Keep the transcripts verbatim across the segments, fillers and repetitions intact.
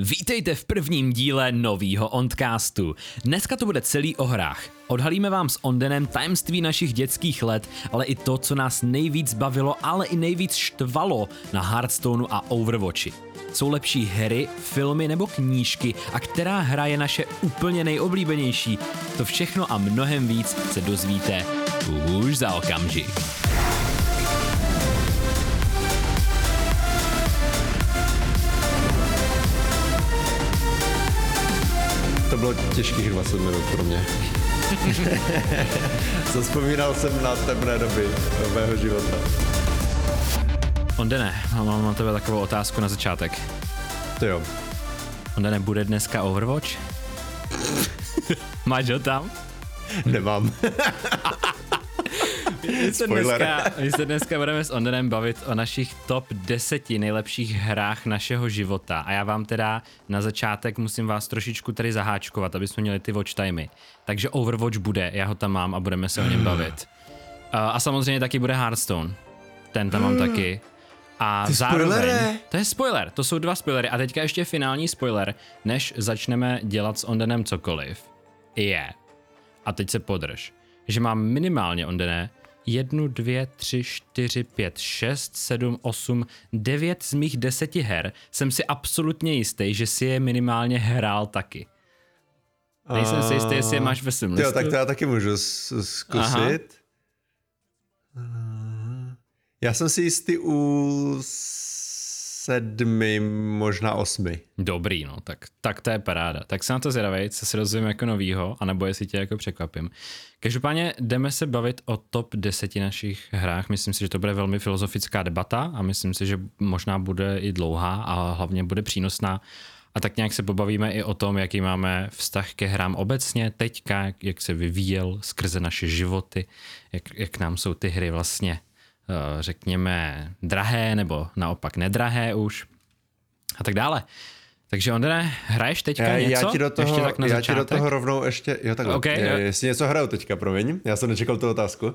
Vítejte v prvním díle novýho Ondcastu. Dneska to bude celý o hrách. Odhalíme vám s Ondenem tajemství našich dětských let, ale i to, co nás nejvíc bavilo, ale i nejvíc štvalo na Hearthstoneu a Overwatchi. Jsou lepší hry, filmy nebo knížky a která hra je naše úplně nejoblíbenější? To všechno a mnohem víc se dozvíte už za okamžik. To bylo těžkých dvacet minut pro mě. Zazpomínal jsem na temné doby mého života. Ondene, mám na tebe takovou otázku na začátek. To jo. Ondene, bude dneska Overwatch? Máš ho tam? Nemám. My se, dneska, my se dneska budeme s Ondenem bavit o našich top deseti nejlepších hrách našeho života a já vám teda na začátek musím vás trošičku tady zaháčkovat, aby jsme měli ty watch timey. Takže Overwatch bude, já ho tam mám a budeme se o něm bavit. A, a samozřejmě taky bude Hearthstone, ten tam mám taky. A ty zároveň, spoilery. To je spoiler, to jsou dva spoilery a teďka ještě finální spoiler, než začneme dělat s Ondenem cokoliv, je, a teď se podrž, že mám minimálně, Ondene, jednu, dvě, tři, čtyři, pět, šest, sedm, osm, devět z mých deseti her jsem si absolutně jistý, že si je minimálně hrál taky. A... Nejsem si jistý, jestli je máš ve svém listu. Jo, tak to já taky můžu zkusit. Aha. Já jsem si jistý u sedmi, možná osmi. Dobrý, no, tak, tak to je paráda. Tak se na to zvědavej, co si dozvím jako novýho, anebo jestli tě jako překvapím. Každopádně jdeme se bavit o top deseti našich hrách. Myslím si, že to bude velmi filozofická debata a myslím si, že možná bude i dlouhá a hlavně bude přínosná. A tak nějak se pobavíme i o tom, jaký máme vztah ke hrám obecně teďka, jak se vyvíjel skrze naše životy, jak, jak nám jsou ty hry vlastně řekněme drahé nebo naopak nedrahé už a tak dále. Takže Ondene, hraješ teďka já, něco? Já ti do toho, ještě tak na já ti do toho rovnou ještě, jo takhle, okay, je, jo. Jestli něco hraju teďka, promiň, já jsem nečekal tu otázku.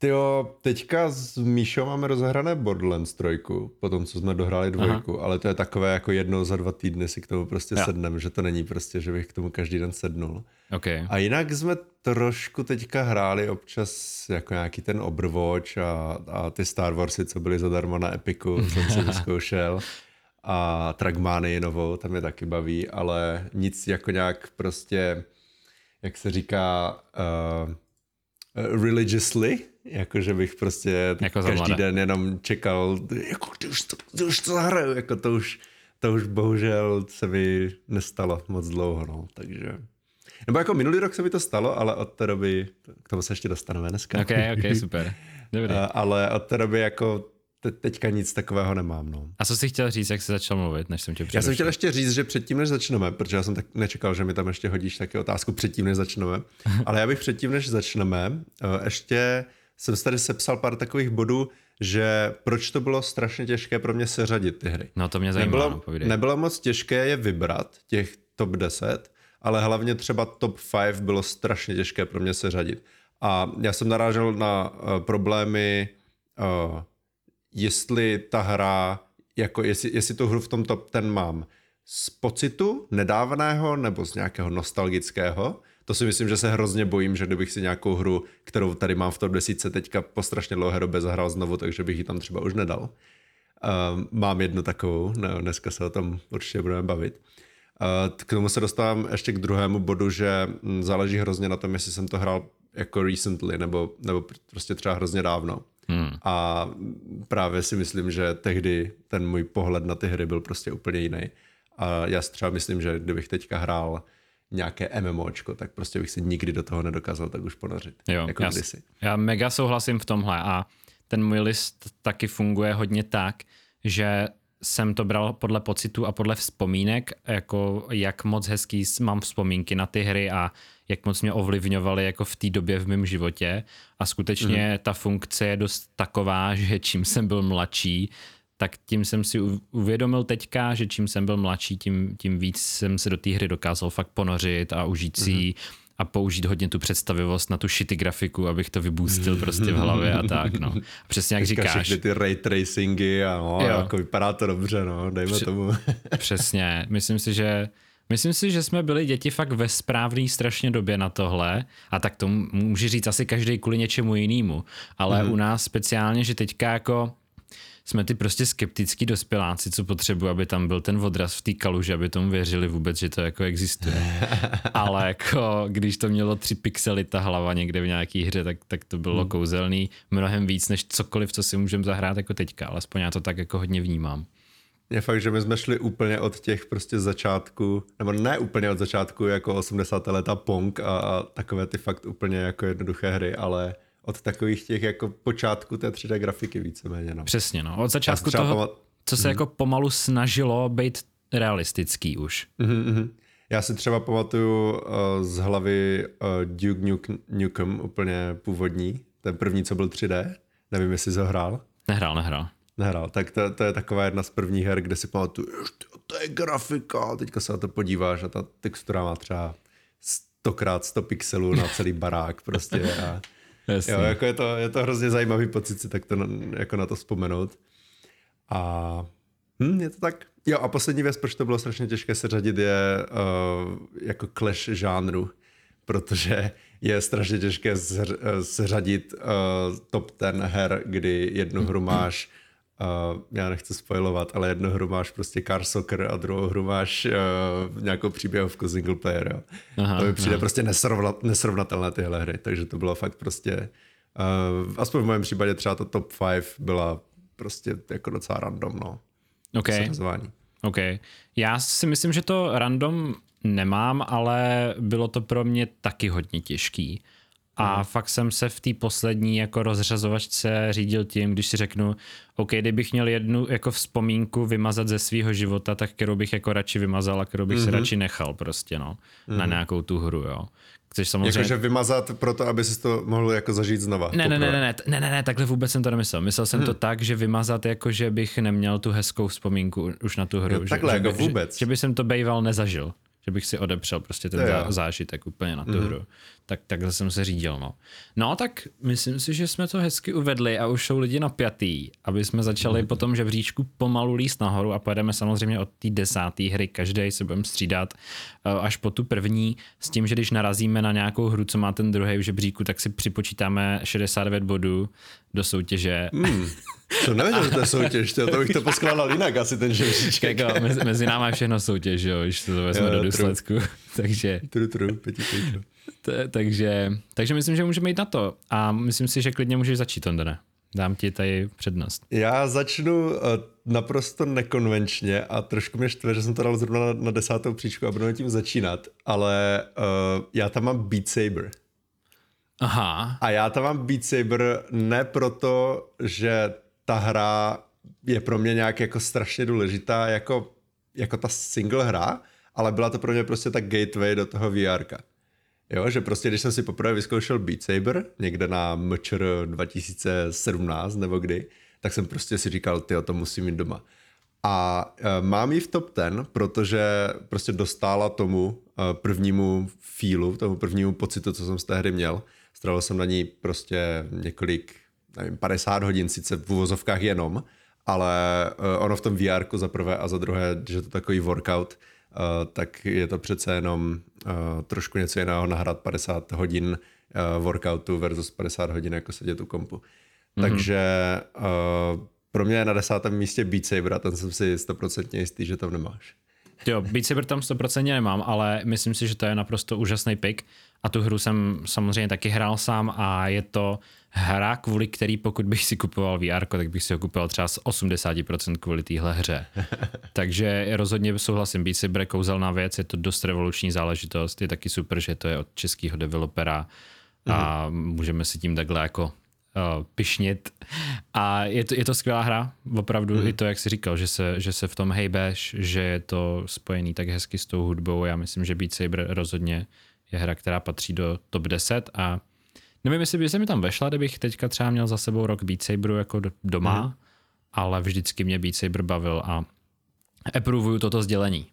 Tyjo, teďka s Míšou máme rozhrané Borderlands trojku, po tom, co jsme dohráli dvojku, aha, ale to je takové jako jednou za dva týdny si k tomu prostě ja. sednem, že to není prostě, že bych k tomu každý den sednul. Okay. A jinak jsme trošku teďka hráli občas jako nějaký ten Overwatch a, a ty Star Warsy, co byly zadarmo na Epiku, jsem si vyzkoušel. A Trackmanii novou, tam je taky baví, ale nic jako nějak prostě, jak se říká, uh, religiously, jakože bych prostě jako každý den jenom čekal, jako ty už to, ty už to zahraju, jako to už, to už bohužel se mi nestalo moc dlouho, no, takže. Nebo jako minulý rok se mi to stalo, ale od té doby, k tomu se ještě dostaneme dneska. Ok, ok, super. Dobrý. Ale od té doby jako te, teďka nic takového nemám, no. A co jsi chtěl říct, jak jsi začal mluvit, než jsem tě přerušil? Já jsem chtěl ještě říct, že předtím, než začneme, protože já jsem tak nečekal, že mi tam ještě hodíš taky otázku předtím, než začneme, ale já bych předtím, než začneme, ještě jsem si tady sepsal pár takových bodů, že proč to bylo strašně těžké pro mě seřadit ty hry. No to mě zajímalo, nebylo, povídej. Nebylo moc těžké je vybrat, těch top deset, ale hlavně třeba top pět bylo strašně těžké pro mě seřadit. A já jsem narážel na uh, problémy, uh, jestli ta hra, jako jestli, jestli tu hru v tom top ten mám z pocitu nedávného nebo z nějakého nostalgického. To si myslím, že se hrozně bojím, že kdybych si nějakou hru, kterou tady mám v top desítce teďka po strašně dlouhé době zahrál znovu, takže bych ji tam třeba už nedal. Uh, mám jednu takovou, no, dneska se o tom určitě budeme bavit. K tomu se dostávám ještě k druhému bodu, že záleží hrozně na tom, jestli jsem to hrál jako recently, nebo, nebo prostě třeba hrozně dávno. Hmm. A právě si myslím, že tehdy ten můj pohled na ty hry byl prostě úplně jiný. A já si třeba myslím, že kdybych teďka hrál nějaké MMOčko, tak prostě bych si nikdy do toho nedokázal tak už ponořit. Jo, jako já, kdysi. Já mega souhlasím v tomhle a ten můj list taky funguje hodně tak, že jsem to bral podle pocitu a podle vzpomínek, jako jak moc hezký mám vzpomínky na ty hry a jak moc mě ovlivňovaly jako v té době v mém životě. A skutečně mm. ta funkce je dost taková, že čím jsem byl mladší, tak tím jsem si uvědomil teďka, že čím jsem byl mladší, tím, tím víc jsem se do té hry dokázal fakt ponořit a užít si mm. a použít hodně tu představivost na tu shitty grafiku, abych to vyboostil prostě v hlavě a tak, no. Přesně jak teďka říkáš. Všechny ty ray tracingy a no, jako vypadá to dobře, no, dejme Pře- tomu. Přesně, myslím si, že Myslím si, že jsme byli děti fakt ve správný strašně době na tohle a tak to může říct asi každý kvůli něčemu jinému, ale mm. u nás speciálně, že teďka jako jsme ty prostě skeptický dospěláci, co potřebují, aby tam byl ten odraz v té kaluži, aby tomu věřili vůbec, že to jako existuje. Ale jako když to mělo tři pixely ta hlava někde v nějaký hře, tak, tak to bylo mm. kouzelný mnohem víc než cokoliv, co si můžeme zahrát jako teďka, alespoň já to tak jako hodně vnímám. Je fakt, že my jsme šli úplně od těch prostě začátků, nebo ne úplně od začátku jako osmdesátá leta Pong a, a takové ty fakt úplně jako jednoduché hry, ale od takových těch jako počátku té tři dé grafiky víceméně. No. Přesně, no. Od začátku toho, pomal... co se mm. jako pomalu snažilo být realistický už. Mm-hmm. Já si třeba pamatuju uh, z hlavy uh, Duke Nukem, Nukem úplně původní, ten první, co byl tři dé, nevím, jestli ho hrál. Nehrál, nehrál. Nehrál, tak to, to je taková jedna z prvních her, kde si pamatuju, to je grafika, teďka se na to podíváš a ta textura má třeba sto krát sto pixelů na celý barák prostě. A jo, jako je, to, je to hrozně zajímavý pocit si tak to na, jako na to vzpomenout. A hm, je to tak. Jo, a poslední věc, proč to bylo strašně těžké seřadit, je uh, jako clash žánru, protože je strašně těžké seřadit uh, top ten her, kdy jednu hru máš Uh, já nechci spoilovat, ale jednu hru máš prostě car soccer a druhou hru máš uh, nějakou příběhovku single player. Jo. Aha, to mi přijde aha. prostě nesrovna, nesrovnatelné tyhle hry, takže to bylo fakt prostě, uh, aspoň v mém případě třeba ta top pět byla prostě jako docela random, no. Okay. Okay. Já si myslím, že to random nemám, ale bylo to pro mě taky hodně těžký. A fakt jsem se v té poslední jako rozřazovačce řídil tím, když si řeknu, OK, kdybych měl jednu jako vzpomínku vymazat ze svého života, tak kterou bych jako radši vymazal a kterou bych mm-hmm. si radši nechal prostě, no, mm-hmm. na nějakou tu hru, jo. Chceš samozřejmě... Jakože vymazat proto, aby si to mohl jako zažít znova. Ne, ne, ne, ne, ne, ne, ne, takhle vůbec jsem to nemyslel. Myslel jsem hmm. to tak, že vymazat jako, že bych neměl tu hezkou vzpomínku už na tu hru. No, takhle, že, jako že, vůbec. Že, že by jsem to bejval nezažil. Že bych si odepřel prostě ten zá, zážitek úplně na tu mm-hmm. hru. Tak, takhle jsem se řídil, no. No tak myslím si, že jsme to hezky uvedli a už jsou lidi napjatý, aby jsme začali mm-hmm. po tom žebříčku pomalu líst nahoru a pojedeme samozřejmě od té desáté hry, každý se budeme střídat až po tu první, s tím, že když narazíme na nějakou hru, co má ten druhý v žebříku, tak si připočítáme šedesát devět bodů do soutěže. Mm. To nevěděl, že to je soutěž, to, to bych to poskládal jinak asi ten žebříček. Jako, mezi, mezi náma je všechno soutěž, jo, když to vezme jo, do důsledku. Takže... Tru, tru, pěti, pěti. T- takže, takže myslím, že můžeme jít na to a myslím si, že klidně můžeš začít, Ondane. Dám ti tady přednost. Já začnu uh, naprosto nekonvenčně a trošku mě štve, že jsem to dal zrovna na, na desátou příčku a budu tím začínat, ale uh, já tam mám Beat Saber. Aha. A já tam mám Beat Saber ne proto, že ta hra je pro mě nějak jako strašně důležitá jako, jako ta single hra, ale byla to pro mě prostě ta gateway do toho vé erka. Jo, že prostě když jsem si poprvé vyzkoušel Beat Saber někde na M Č R dva tisíce sedmnáct nebo kdy, tak jsem prostě si říkal, tyjo, to musím mít doma. A e, mám ji v top deset, protože prostě dostála tomu e, prvnímu feelu, tomu prvnímu pocitu, co jsem z té hry měl. Strávil jsem na ní prostě několik, nevím, padesát hodin, sice v uvozovkách jenom, ale e, ono v tom vé erku za prvé a za druhé, že to takový workout, Uh, tak je to přece jenom uh, trošku něco jiného nahrát padesát hodin uh, workoutu versus padesát hodin jako sedět u kompu. Mm-hmm. Takže uh, pro mě je na desátém místě Beat Saber a ten jsem si sto procent jistý, že tam nemáš. Jo, Beat Saber tam sto procent nemám, ale myslím si, že to je naprosto úžasný pick a tu hru jsem samozřejmě taky hrál sám a je to hra, kvůli který pokud bych si kupoval vé erko, tak bych si ho kupoval třeba z osmdesát procent kvůli téhle hře. Takže rozhodně souhlasím, Beat Saber je kouzelná věc, je to dost revoluční záležitost, je taky super, že to je od českého developera a mm. můžeme si tím takhle jako uh, pyšnit. A je to, je to skvělá hra, opravdu mm. i to, jak jsi říkal, že se, že se v tom hejbeš, že je to spojený tak hezky s tou hudbou. Já myslím, že Beat Saber rozhodně je hra, která patří do top deset a nevím, jestli by se mi tam vešla, kdybych teďka třeba měl za sebou rok Beat Saberu jako doma, mm. ale vždycky mě Beat Saber bavil a aprovuju toto sdělení.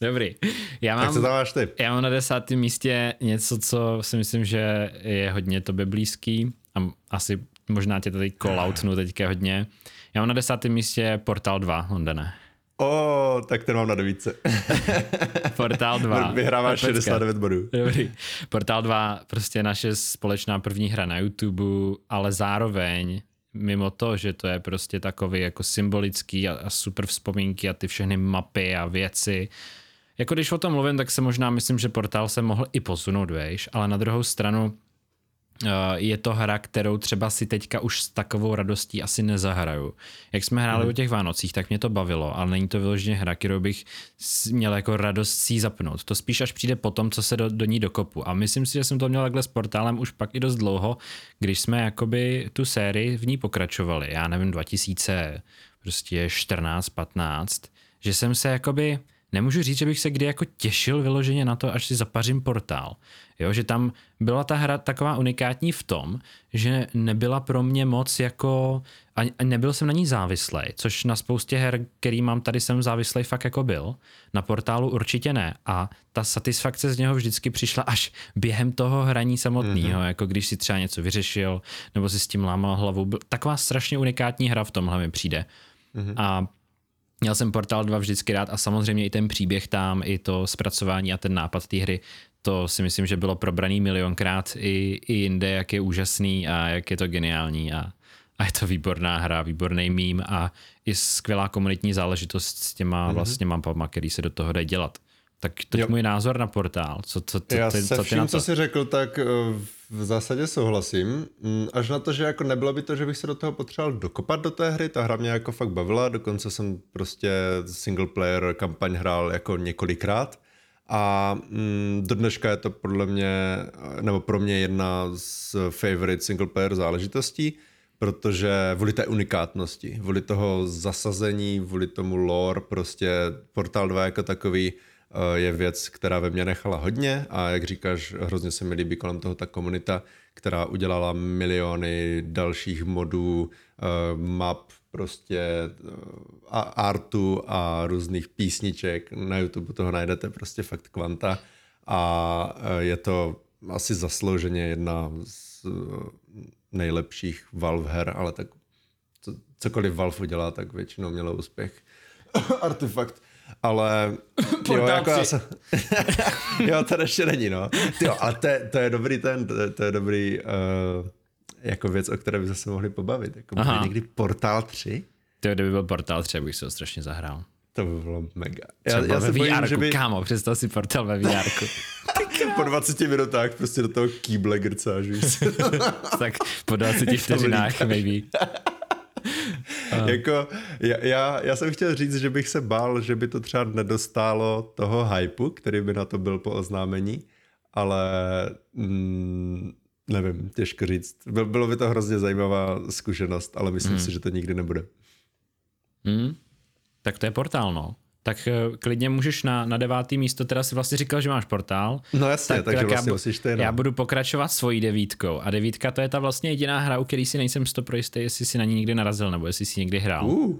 Dobrý. Já mám, tak co tam máš ty? Já mám na desátém místě něco, co si myslím, že je hodně tobě blízký. A asi možná tě tady calloutnu teďka hodně. Já mám na desátém místě Portal dva, Ondene. O, tak ten mám na devíce. Portal dva. Vyhráváš šedesát devět bodů. Dobrý. Portal dva, prostě naše společná první hra na YouTube, ale zároveň mimo to, že to je prostě takový jako symbolický a, a super vzpomínky a ty všechny mapy a věci. Jako když o tom mluvím, tak se možná myslím, že Portal se mohl i posunout, víš, ale na druhou stranu je to hra, kterou třeba si teďka už s takovou radostí asi nezahraju. Jak jsme hráli mm. o těch Vánocích, tak mě to bavilo, ale není to vyloženě hra, kterou bych měl jako radost si zapnout. To spíš až přijde potom, co se do, do ní dokopu. A myslím si, že jsem to měl takhle s Portálem už pak i dost dlouho, když jsme jakoby tu sérii v ní pokračovali. Já nevím, dva tisíce čtrnáct patnáct, že jsem se jakoby... Nemůžu říct, že bych se kdy jako těšil vyloženě na to, až si zapařím Portál. Jo, že tam byla ta hra taková unikátní v tom, že nebyla pro mě moc jako... A nebyl jsem na ní závislej, což na spoustě her, který mám tady, jsem závislej fakt jako byl. Na Portálu určitě ne. A ta satisfakce z něho vždycky přišla až během toho hraní samotného, mm-hmm. jako když si třeba něco vyřešil, nebo si s tím lámal hlavu. Taková strašně unikátní hra v tomhle mi přijde. Mm-hmm. A měl jsem Portal dva vždycky rád a samozřejmě i ten příběh tam, i to zpracování a ten nápad té hry, to si myslím, že bylo probraný milionkrát i, i jinde, jak je úžasný a jak je to geniální a, a je to výborná hra, výborný mím a i skvělá komunitní záležitost s těma mm-hmm. vlastně mapama, který se do toho dají dělat. Tak to je můj názor na Portál. Co, co, co, Já ty, se co vším, ty na to? co jsi řekl, tak v zásadě souhlasím. Až na to, že jako nebylo by to, že bych se do toho potřeboval dokopat do té hry, ta hra mě jako fakt bavila, dokonce jsem prostě single player kampaň hrál jako několikrát a mm, do dneška je to podle mě, nebo pro mě jedna z favorite single player záležitostí, protože vůli té unikátnosti, vůli toho zasazení, vůli tomu lore, prostě Portal dva jako takový je věc, která ve mně nechala hodně a jak říkáš, hrozně se mi líbí kolem toho ta komunita, která udělala miliony dalších modů, map, prostě a artu a různých písniček. Na YouTube toho najdete prostě fakt kvanta a je to asi zaslouženě jedna z nejlepších Valve her, ale tak cokoliv Valve udělá, tak většinou mělo úspěch. Artifact. Ale jo, jako já jsem... jo, to ještě není, no. Tyjo, ale to, to je dobrý ten, to, to je dobrý uh, jako věc, o které by zase mohli pobavit. Jako bude někdy Portal tři? To kdyby byl Portal tři, bych se ho strašně zahrál. To by bylo mega. Já, já se bojím, že by... Kámo, představ si Portal ve vé erku. Po dvaceti minutách prostě do toho kýble grcáš. Tak po dvaceti vteřinách, maybe. Jako, já, já, já jsem chtěl říct, že bych se bál, že by to třeba nedostálo toho hypu, který by na to byl po oznámení, ale mm, nevím, těžko říct. Bylo by to hrozně zajímavá zkušenost, ale myslím mm. si, že to nikdy nebude. Mm. Tak to je Portál, no. Tak klidně můžeš na, na devátý místo, teda si vlastně říkal, že máš Portál. No jasně, tak, takže tak vlastně já, musíš ty, no. Já budu pokračovat svojí devítkou a devítka to je ta vlastně jediná hra, u který si nejsem sto pro jistý, jestli si na ní někdy narazil nebo jestli si někdy hrál. Uh.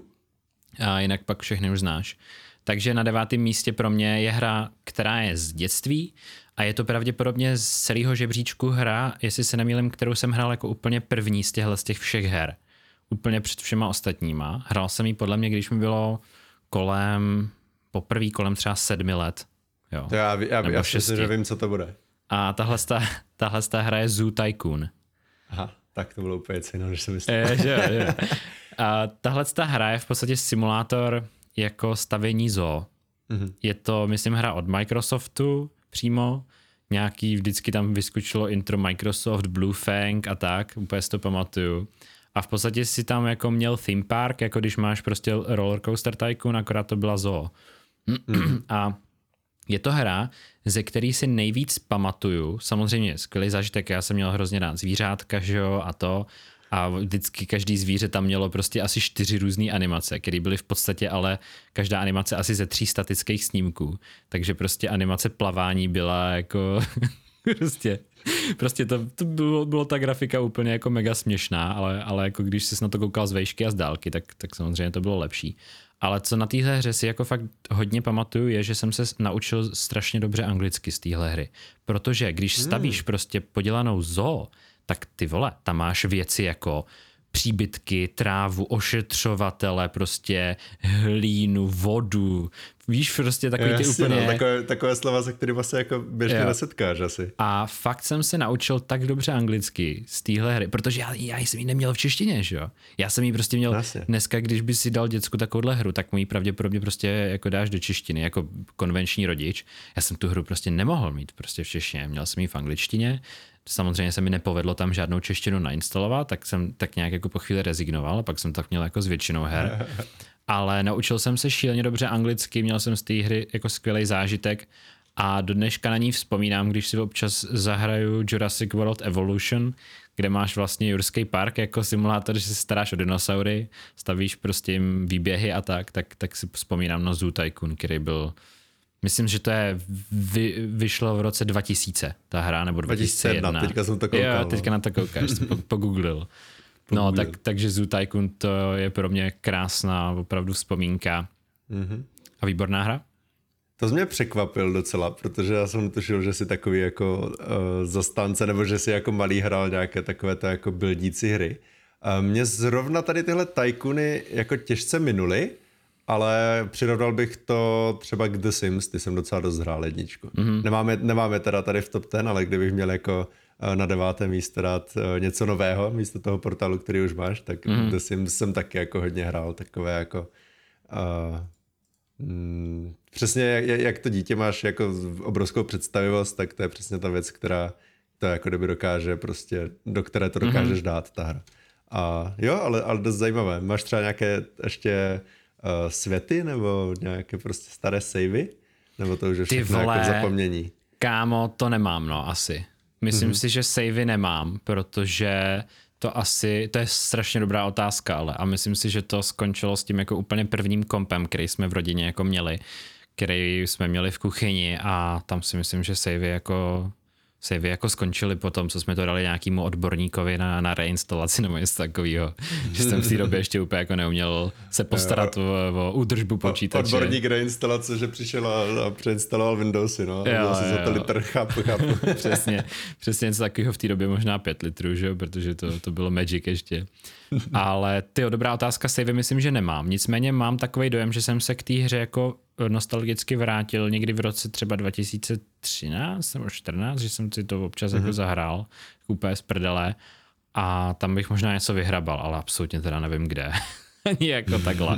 A jinak pak všechny už znáš. Takže na devátém místě pro mě je hra, která je z dětství a je to pravděpodobně z celého žebříčku hra, jestli se nemýlím, kterou jsem hrál jako úplně první z těchhle z těch všech her. Úplně před všema ostatníma. Hrál jsem ji podle mě, když mi bylo kolem poprvé kolem třeba sedmi let. Jo. To já já, já myslím, že vím, co to bude. A tahle, tahle hra je Zoo Tycoon. Aha, tak to bylo úplně cejno, než jsem myslel. Je, že jo, jo. A tahle hra je v podstatě simulátor jako stavění zoo. Mhm. Je to, myslím, hra od Microsoftu přímo. Nějaký vždycky tam vyskočilo intro Microsoft, Blue Fang a tak. Úplně si to pamatuju. A v podstatě si tam jako měl theme park, jako když máš prostě rollercoaster tycoon, akorát to byla zoo. A je to hra, ze který si nejvíc pamatuju. Samozřejmě skvělý zážitek, já jsem měl hrozně rád zvířátka, že jo, a to. A vždycky každý zvíře tam mělo prostě asi čtyři různé animace, které byly v podstatě ale každá animace asi ze tří statických snímků. Takže prostě animace plavání byla jako... prostě Prostě to, to bylo, bylo ta grafika úplně jako mega směšná, ale, ale jako když jsi na to koukal z vejšky a z dálky, tak, tak samozřejmě to bylo lepší. Ale co na téhle hře si jako fakt hodně pamatuju, je, že jsem se naučil strašně dobře anglicky z téhle hry. Protože když stavíš prostě podělanou zoo, tak ty vole, tam máš věci jako příbytky, trávu, ošetřovatele, prostě hlínu, vodu. Víš, prostě takový ty úplně... No, takové, takové slova, se kterýma se jako běžně nesetkáš asi. A fakt jsem se naučil tak dobře anglicky z téhle hry, protože já, já jsem ji neměl v češtině, že jo? Já jsem ji prostě měl... Vlastně. Dneska, když by si dal děcku takovouhle hru, tak mu ji pravděpodobně prostě jako dáš do češtiny, jako konvenční rodič. Já jsem tu hru prostě nemohl mít prostě v češtině, měl jsem ji v angličtině. Samozřejmě se mi nepovedlo tam žádnou češtinu nainstalovat, tak jsem tak nějak jako po chvíli rezignoval, pak jsem tak měl jako s většinou her. Ale naučil jsem se šíleně dobře anglicky, měl jsem z té hry jako skvělý zážitek a do dneška na ní vzpomínám, když si občas zahraju Jurassic World Evolution, kde máš vlastně Jurský park jako simulátor, že se staráš o dinosaury, stavíš prostě jim výběhy a tak, tak, tak si vzpomínám na Zoo Tycoon, který byl... Myslím, že to je vy, vyšlo v roce dva tisíce, ta hra, nebo dva tisíce jedna. dva tisíce jedna, teďka jsem to koukal. Jo, teďka na to koukáš, jsem pogooglil. No, tak, takže Zoo Tycoon to je pro mě krásná opravdu vzpomínka. Mm-hmm. A výborná hra? To mě překvapil docela, protože já jsem tušil, že jsi takový jako uh, zastánce, nebo že jsi jako malý hrál nějaké takové to jako bildící hry. Uh, mě zrovna tady tyhle tycoony jako těžce minuly, ale přirovnal bych to třeba k The Sims, ty jsem docela dost hrál jedničku. Mm-hmm. Nemáme, nemáme teda tady v top deset, ale kdybych měl jako na deváté místo dát něco nového, místo toho portálu, který už máš, tak mm-hmm. The Sims jsem taky jako hodně hrál, takové jako... Uh, mm, přesně jak, jak to dítě máš jako obrovskou představivost, tak to je přesně ta věc, která to jako kdyby dokáže prostě, do které to dokážeš mm-hmm. dát ta hra. A jo, ale, ale dost zajímavé. Máš třeba nějaké ještě... Uh, světy nebo nějaké prostě staré savey? Nebo to už je všechno jako zapomnění? Kámo, to nemám, no, asi. Myslím mm-hmm. si, že savey nemám, protože to asi, to je strašně dobrá otázka, ale a myslím si, že to skončilo s tím jako úplně prvním kompem, který jsme v rodině jako měli, který jsme měli v kuchyni a tam si myslím, že savey jako savey jako skončili potom, co jsme to dali nějakému odborníkovi na, na reinstalaci nebo něco takového, že jsem v té době ještě úplně jako neuměl se postarat o, o údržbu počítače. Odborník reinstalace, že přišel a, a přeinstaloval Windowsy, no. Windowsy za to litr, chápu, chápu. Přesně, přesně něco takového v té době možná pět litrů, že jo, protože to, to bylo Magic ještě. Ale tyjo, dobrá otázka, savey myslím, že nemám. Nicméně mám takový dojem, že jsem se k té hře jako nostalgicky vrátil někdy v roce třeba dva tisíce třináct nebo čtrnáct, že jsem si to občas mm-hmm. jako zahrál, úplně z prdele a tam bych možná něco vyhrabal, ale absolutně teda nevím kde. Ani jako takhle.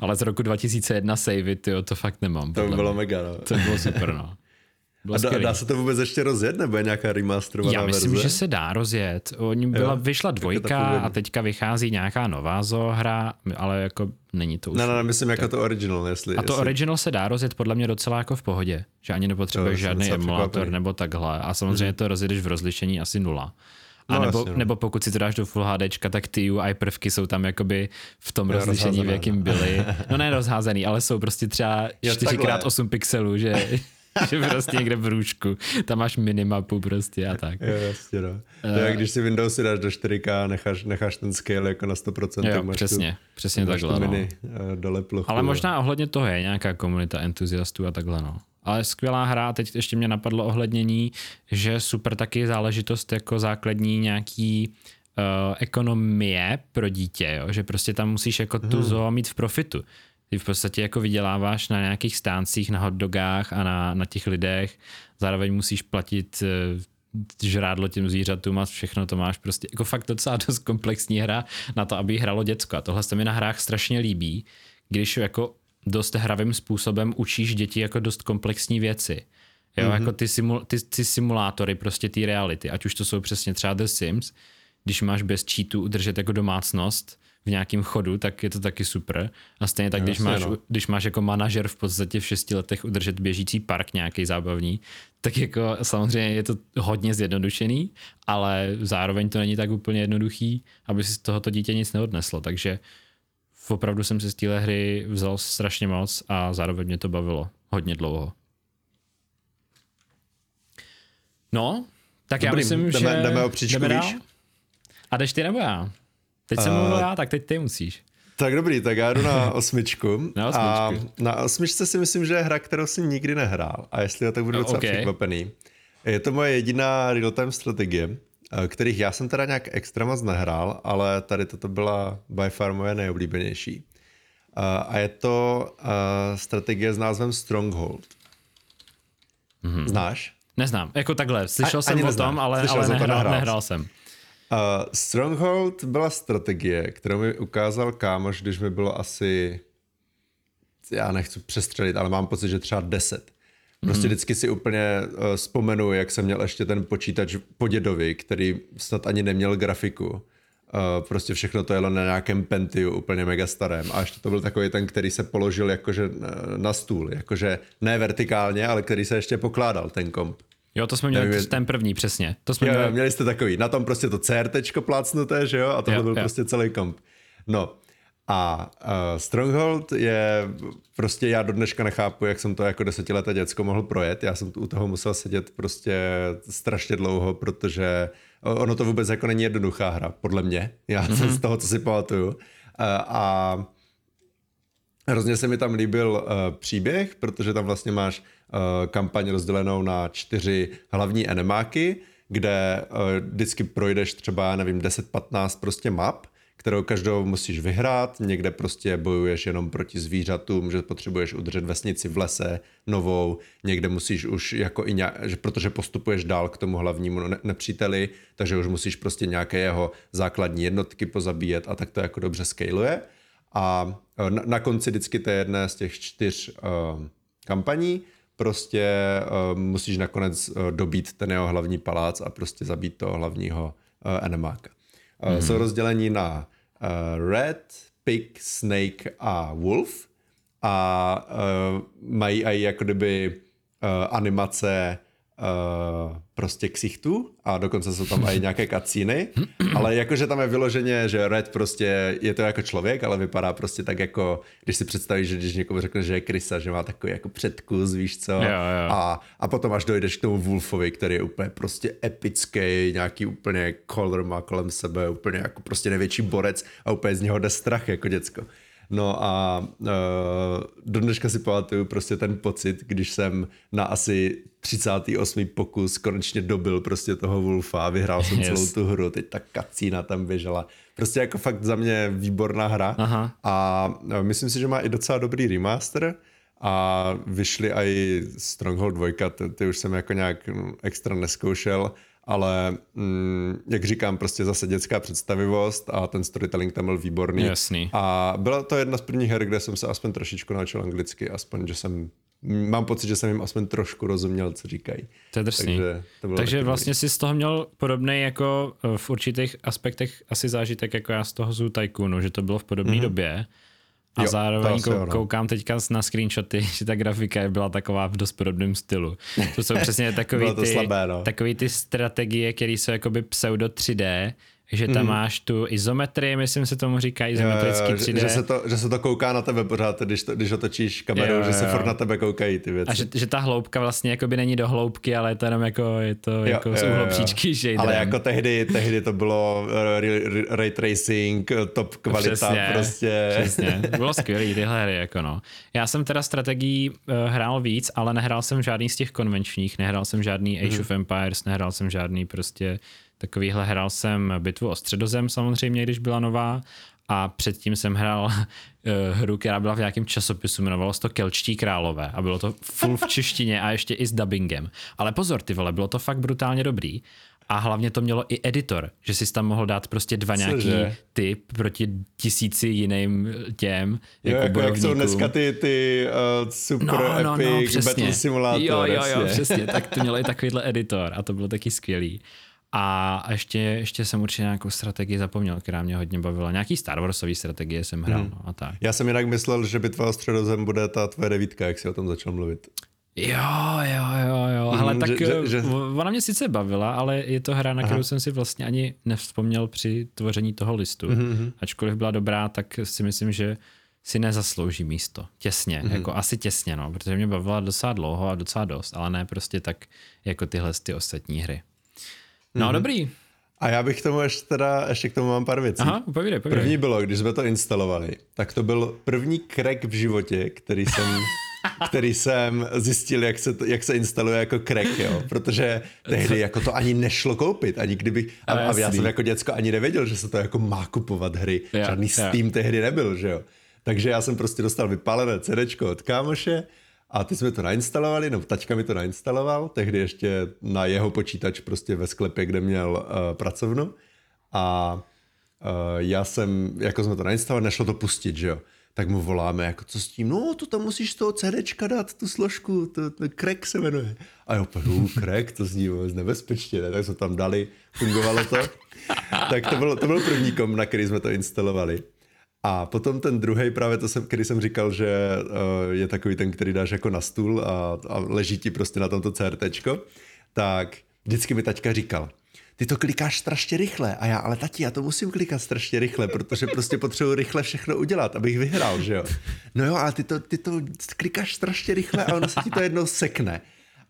Ale z roku dva tisíce jedna savey, tyjo, to fakt nemám. To bylo mě. Mega, no. To bylo super, no. A dá, dá se to vůbec ještě rozjet, nebo je nějaká remasterovaná verze? Já myslím, verze? Že se dá rozjet. Oni byla, jo, vyšla dvojka a teďka vychází nějaká nová zoo hra, ale jako není to už... Ne, ne, myslím tak. Jako to original, jestli... A to jestli... original se dá rozjet podle mě docela jako v pohodě, že ani nepotřebuješ žádný emulátor překvapený. Nebo takhle. A samozřejmě to rozjedeš v rozlišení asi nula. A no, nebo, jasně, nebo pokud si to dáš do Full HDčka, tak ty U I prvky jsou tam jakoby v tom jo, rozlišení, v jakým byly. No ne rozházený, ale jsou prostě třeba čtyři krát osm pixelů, že... že prostě někde v růžku. Tam máš minimapu prostě a tak. Jo, jasně, no. To je, když si Windowsy dáš do čtyři ká a necháš, necháš ten scale jako na sto procent. Jo, máš přesně, tu, přesně máš takhle, mini, no. Dole plochu, ale možná ohledně toho je nějaká komunita entuziastů a takhle, no. Ale skvělá hra, teď ještě mě napadlo ohlednění, že super taky záležitost jako základní nějaký uh, ekonomie pro dítě, jo? Že prostě tam musíš jako tu hmm. zoo mít v profitu. Ty v podstatě jako vyděláváš na nějakých stáncích, na hotdogách a na, na těch lidech. Zároveň musíš platit žrádlo těm zvířatům a všechno to máš prostě. Jako fakt docela dost komplexní hra na to, aby hrálo děcko. A tohle se mi na hrách strašně líbí, když jako dost hravým způsobem učíš děti jako dost komplexní věci. Jo, mm-hmm. jako ty, simul, ty, ty simulátory prostě ty reality, ať už to jsou přesně třeba The Sims, když máš bez cheatů udržet jako domácnost v nějakém chodu, tak je to taky super. A stejně tak, když máš, když máš jako manažer v podstatě v šesti letech udržet běžící park nějaký zábavní, tak jako samozřejmě je to hodně zjednodušený, ale zároveň to není tak úplně jednoduchý, aby si z tohoto dítě nic neodneslo. Takže opravdu jsem si z téhle hry vzal strašně moc a zároveň mě to bavilo hodně dlouho. No, Tak dobrý, já myslím, jdeme, že jdeme o příčku, jdeme víš? A jdeš ty nebo já? Teď jsem uh, mluvil já, tak teď ty musíš. Tak dobrý, tak já jdu na osmičku. na osmičku. A na osmičce si myslím, že je hra, kterou jsem nikdy nehrál. A jestli jo, tak budu no, docela okay. překvapený. Je to moje jediná real-time strategie, kterých já jsem teda nějak extra moc nehrál, ale tady toto byla by far moje nejoblíbenější. A je to strategie s názvem Stronghold. Mm-hmm. Znáš? Neznám, jako takhle, slyšel a, jsem o tom, ale, ale nehrál, nehrál, nehrál jsem. jsem. Uh, Stronghold byla strategie, kterou mi ukázal kámoš, když mi bylo asi, já nechci přestřelit, ale mám pocit, že třeba deset. Prostě mm-hmm. vždycky si úplně uh, vzpomenu, jak jsem měl ještě ten počítač po dědovi, který snad ani neměl grafiku. Uh, prostě všechno to jelo na nějakém Pentiu úplně mega starém. A ještě to byl takový ten, který se položil jakože na stůl. Jakože ne vertikálně, ale který se ještě pokládal ten komp. Jo, to jsme měli Nevím, ten první, přesně. To jsme jo, měli... měli jste takový, na tom prostě to CRTčko plácnuté, že jo, a tohle jo, byl jo. prostě celý komp. No a uh, Stronghold je, prostě já do dneška nechápu, jak jsem to jako desetileté děcko mohl projet, já jsem u toho musel sedět prostě strašně dlouho, protože ono to vůbec jako není jednoduchá hra, podle mě, já mm-hmm. jsem z toho, co si pamatuju. Uh, a hrozně se mi tam líbil uh, příběh, protože tam vlastně máš kampaň rozdělenou na čtyři hlavní enemáky, kde vždycky projdeš třeba, nevím, deset patnáct prostě map, kterou každou musíš vyhrát, někde prostě bojuješ jenom proti zvířatům, že potřebuješ udržet vesnici v lese novou, někde musíš už jako i nějak, protože postupuješ dál k tomu hlavnímu nepříteli, takže už musíš prostě nějaké jeho základní jednotky pozabíjet a tak to jako dobře scaluje. A na, na konci vždycky to je jedna z těch čtyř uh, kampaní, prostě uh, musíš nakonec uh, dobít ten jeho hlavní palác a prostě zabít toho hlavního uh, enemáka. Uh, mm-hmm. Jsou rozdělení na uh, Red, Pig, Snake a Wolf a uh, mají aj jako kdyby uh, animace uh, prostě ksichtů a dokonce jsou tam aj nějaké cutscény, ale jakože tam je vyloženě, že Red prostě je to jako člověk, ale vypadá prostě tak jako, když si představíš, že když někomu řekneš, že je krysa, že má takový jako předkus, víš co, jo, jo. A, a potom až dojdeš k tomu Wolfovi, který je úplně prostě epický, nějaký úplně color má kolem sebe, úplně jako prostě největší borec a úplně z něho jde strach jako děcko. No a uh, do dneška si pamatuju prostě ten pocit, když jsem na asi třicátý osmý pokus konečně dobil prostě toho Wolfa, vyhrál jsem yes. celou tu hru, teď ta kacína tam běžela. Prostě jako fakt za mě výborná hra. Aha. A myslím si, že má i docela dobrý remaster a vyšly i Stronghold dva, ty, ty už jsem jako nějak extra neskoušel. Ale mm, jak říkám, prostě zase dětská představivost a ten storytelling tam byl výborný. Jasný. A byla to jedna z prvních her, kde jsem se aspoň trošičku naučil anglicky, aspoň, že jsem, mám pocit, že jsem jim aspoň trošku rozuměl, co říkají. To je drsný. Takže, to Takže vlastně jsi z toho měl podobný jako v určitých aspektech asi zážitek jako já z toho Zoo Tycoonu, že to bylo v podobné mm-hmm. době. A jo, zároveň kou, koukám teďka na screenshoty, že ta grafika byla taková v dost podobném stylu. To jsou přesně takový ty, slabé, no. takový ty strategie, které jsou jakoby pseudo tři dé, že tam mm. máš tu izometrii, myslím se tomu říká, izometrický jo, jo, tři dé. Že se, to, že se to kouká na tebe pořád, když, to, když otočíš kamerou, jo, jo, že se furt na tebe koukají ty věci. A že, že ta hloubka vlastně jakoby není do hloubky, ale je to jenom jako, je to jo, jako z úhlopříčky shaderem. Ale jako tehdy, tehdy to bylo ray tracing, top kvalita přesně, prostě. Přesně, bylo skvělý tyhle hry, jako no. Já jsem teda strategii hrál víc, ale nehrál jsem žádný z těch konvenčních, nehrál jsem žádný Age hmm. of Empires, nehrál jsem žádný prostě takovýhle, hrál jsem Bitvu o Středozem samozřejmě, když byla nová a předtím jsem hrál uh, hru, která byla v nějakém časopisu, jmenovalo se to Kelčtí králové a bylo to full v češtině a ještě i s dubbingem. Ale pozor ty vole, bylo to fakt brutálně dobrý a hlavně to mělo i editor, že jsi tam mohl dát prostě dva nějaký ty proti tisíci jiným těm jako jo, jako jak jsou dneska ty, ty uh, super no, no, epic no, battle simulátor. Jo, jo, jo, přesně, tak to mělo i takovýhle editor a to bylo taky skvělý. A ještě, ještě jsem určitě nějakou strategii zapomněl, která mě hodně bavila. Nějaký Star Warsový strategie jsem hrál hmm. no, a tak. Já jsem jinak myslel, že Bitva o Středozem bude ta tvoje devítka, jak jsi o tom začal mluvit. Jo, jo, jo, jo. Ale mm, tak že, že, ona mě sice bavila, ale je to hra, na aha. kterou jsem si vlastně ani nevzpomněl při tvoření toho listu. Mm-hmm. Ačkoliv byla dobrá, tak si myslím, že si nezaslouží místo. Těsně, mm-hmm. jako asi těsně, no, protože mě bavila docela dlouho a docela dost, ale ne prostě tak jako tyhle ty ostatní hry. No, mm-hmm. Dobrý. A já bych tomu ještě teda, ještě k tomu mám pár věcí. Aha, povídej, povídej. První bylo, když jsme to instalovali, tak to byl první crack v životě, který jsem... který jsem zjistil, jak se, to, jak se instaluje jako crack, jo, protože tehdy jako to ani nešlo koupit, ani kdyby, a, a já jsem jako děcko ani nevěděl, že se to jako má kupovat hry, yeah, žádný Steam yeah. tehdy nebyl, že jo, takže já jsem prostě dostal vypálené CDčko od kámoše a ty jsme to nainstalovali, no taťka mi to nainstaloval, tehdy ještě na jeho počítač prostě ve sklepě, kde měl uh, pracovnu a uh, já jsem, jako jsme to nainstalovali, nešlo to pustit, že jo. Tak mu voláme, jako co s tím, no to tam musíš z toho CDčka dát, tu složku, to, to crack se jmenuje. A jo, panu, crack, to zní nebezpečně, ne? Tak jsme tam dali, fungovalo to. Tak to byl, to byl první kom, na který jsme to instalovali. A potom ten druhý, právě to, jsem, který jsem říkal, že uh, je takový ten, který dáš jako na stůl a, a leží ti prostě na tomto CRTčko, tak vždycky mi taťka říkal, ty to klikáš strašně rychle. A já, ale tati, já to musím klikat strašně rychle, protože prostě potřebuji rychle všechno udělat, abych vyhrál, že jo. No jo, ale ty to, ty to klikáš strašně rychle a ono se ti to jednou sekne.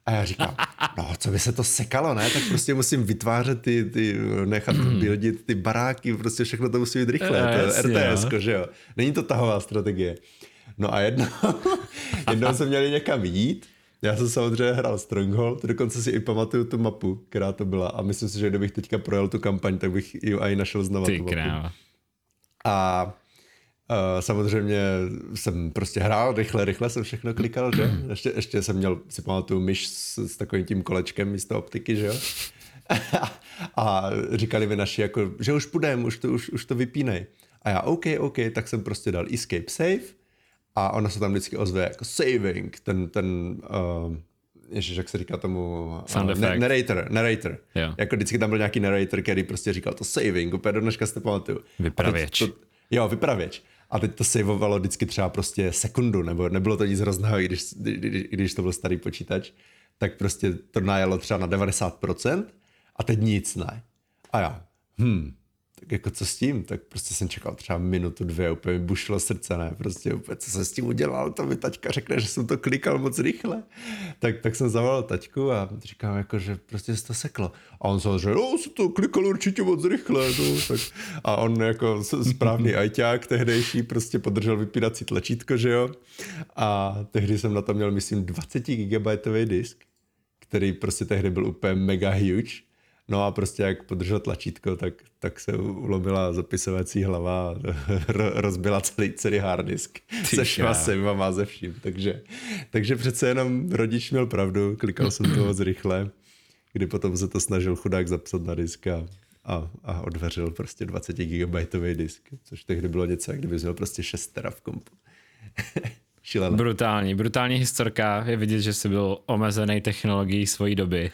A já říkám, no co by se to sekalo, ne? Tak prostě musím vytvářet ty, ty nechat buildit ty baráky, prostě všechno to musí být rychle. To je RTSko, že jo. Není to tahová strategie. No a jednou, jednou jsem měl někam jít. Já jsem samozřejmě hrál Stronghold, dokonce si i pamatuju tu mapu, která to byla a myslím si, že kdybych teďka projel tu kampaň, tak bych ji aj našel znova tu mapu. A uh, samozřejmě jsem prostě hrál rychle, rychle jsem všechno klikal, že? Ještě, ještě jsem měl, si pamatuju, myš s, s takovým tím kolečkem místo optiky, že jo? A říkali mi naši jako, že už půjdem, už to, už, už to vypínej. A já OK, OK, tak jsem prostě dal escape save. A ona se tam vždycky ozve jako saving, ten, ten uh, ježiš, jak se říká tomu, uh, na, narrator, narrator. Jo. Jako vždycky tam byl nějaký narrator, který prostě říkal to saving, úplně do dneška si to pamatuju. Vypravěč. To, jo, vypravěč. A teď to saveovalo vždycky třeba prostě sekundu, nebo nebylo to nic hrozného, když, když, když to byl starý počítač, tak prostě to najelo třeba na devadesát procent a teď nic ne. A já, hm. tak jako co s tím, tak prostě jsem čekal třeba minutu, dvě, úplně bušilo srdce, ne, prostě úplně, co jsem s tím udělal, to mi taťka řekne, že jsem to klikal moc rychle, tak, tak jsem zavolal taťku a říkám jako, že prostě se to seklo. A on samozřejmě, jo, jsem to klikal určitě moc rychle, no, tak. A on jako správný ajťák tehdejší prostě podržel vypínací tlačítko, že jo, a tehdy jsem na to měl, myslím, dvacet gigabajtový disk, který prostě tehdy byl úplně mega huge. No a prostě jak podržel tlačítko, tak, tak se ulomila zapisovací hlava, rozbila celý, celý hard disk se švasem a má ze vším. Takže, takže přece jenom rodič měl pravdu, klikal jsem to moc rychle, kdy potom se to snažil chudák zapsat na disk a, a, a odvařil prostě dvacet gigabajtový disk, což tehdy bylo něco, jak kdyby měl prostě šest tera v kompu. Šilené. Brutální, brutální historka. Je vidět, že jsi byl omezený technologií svojí doby.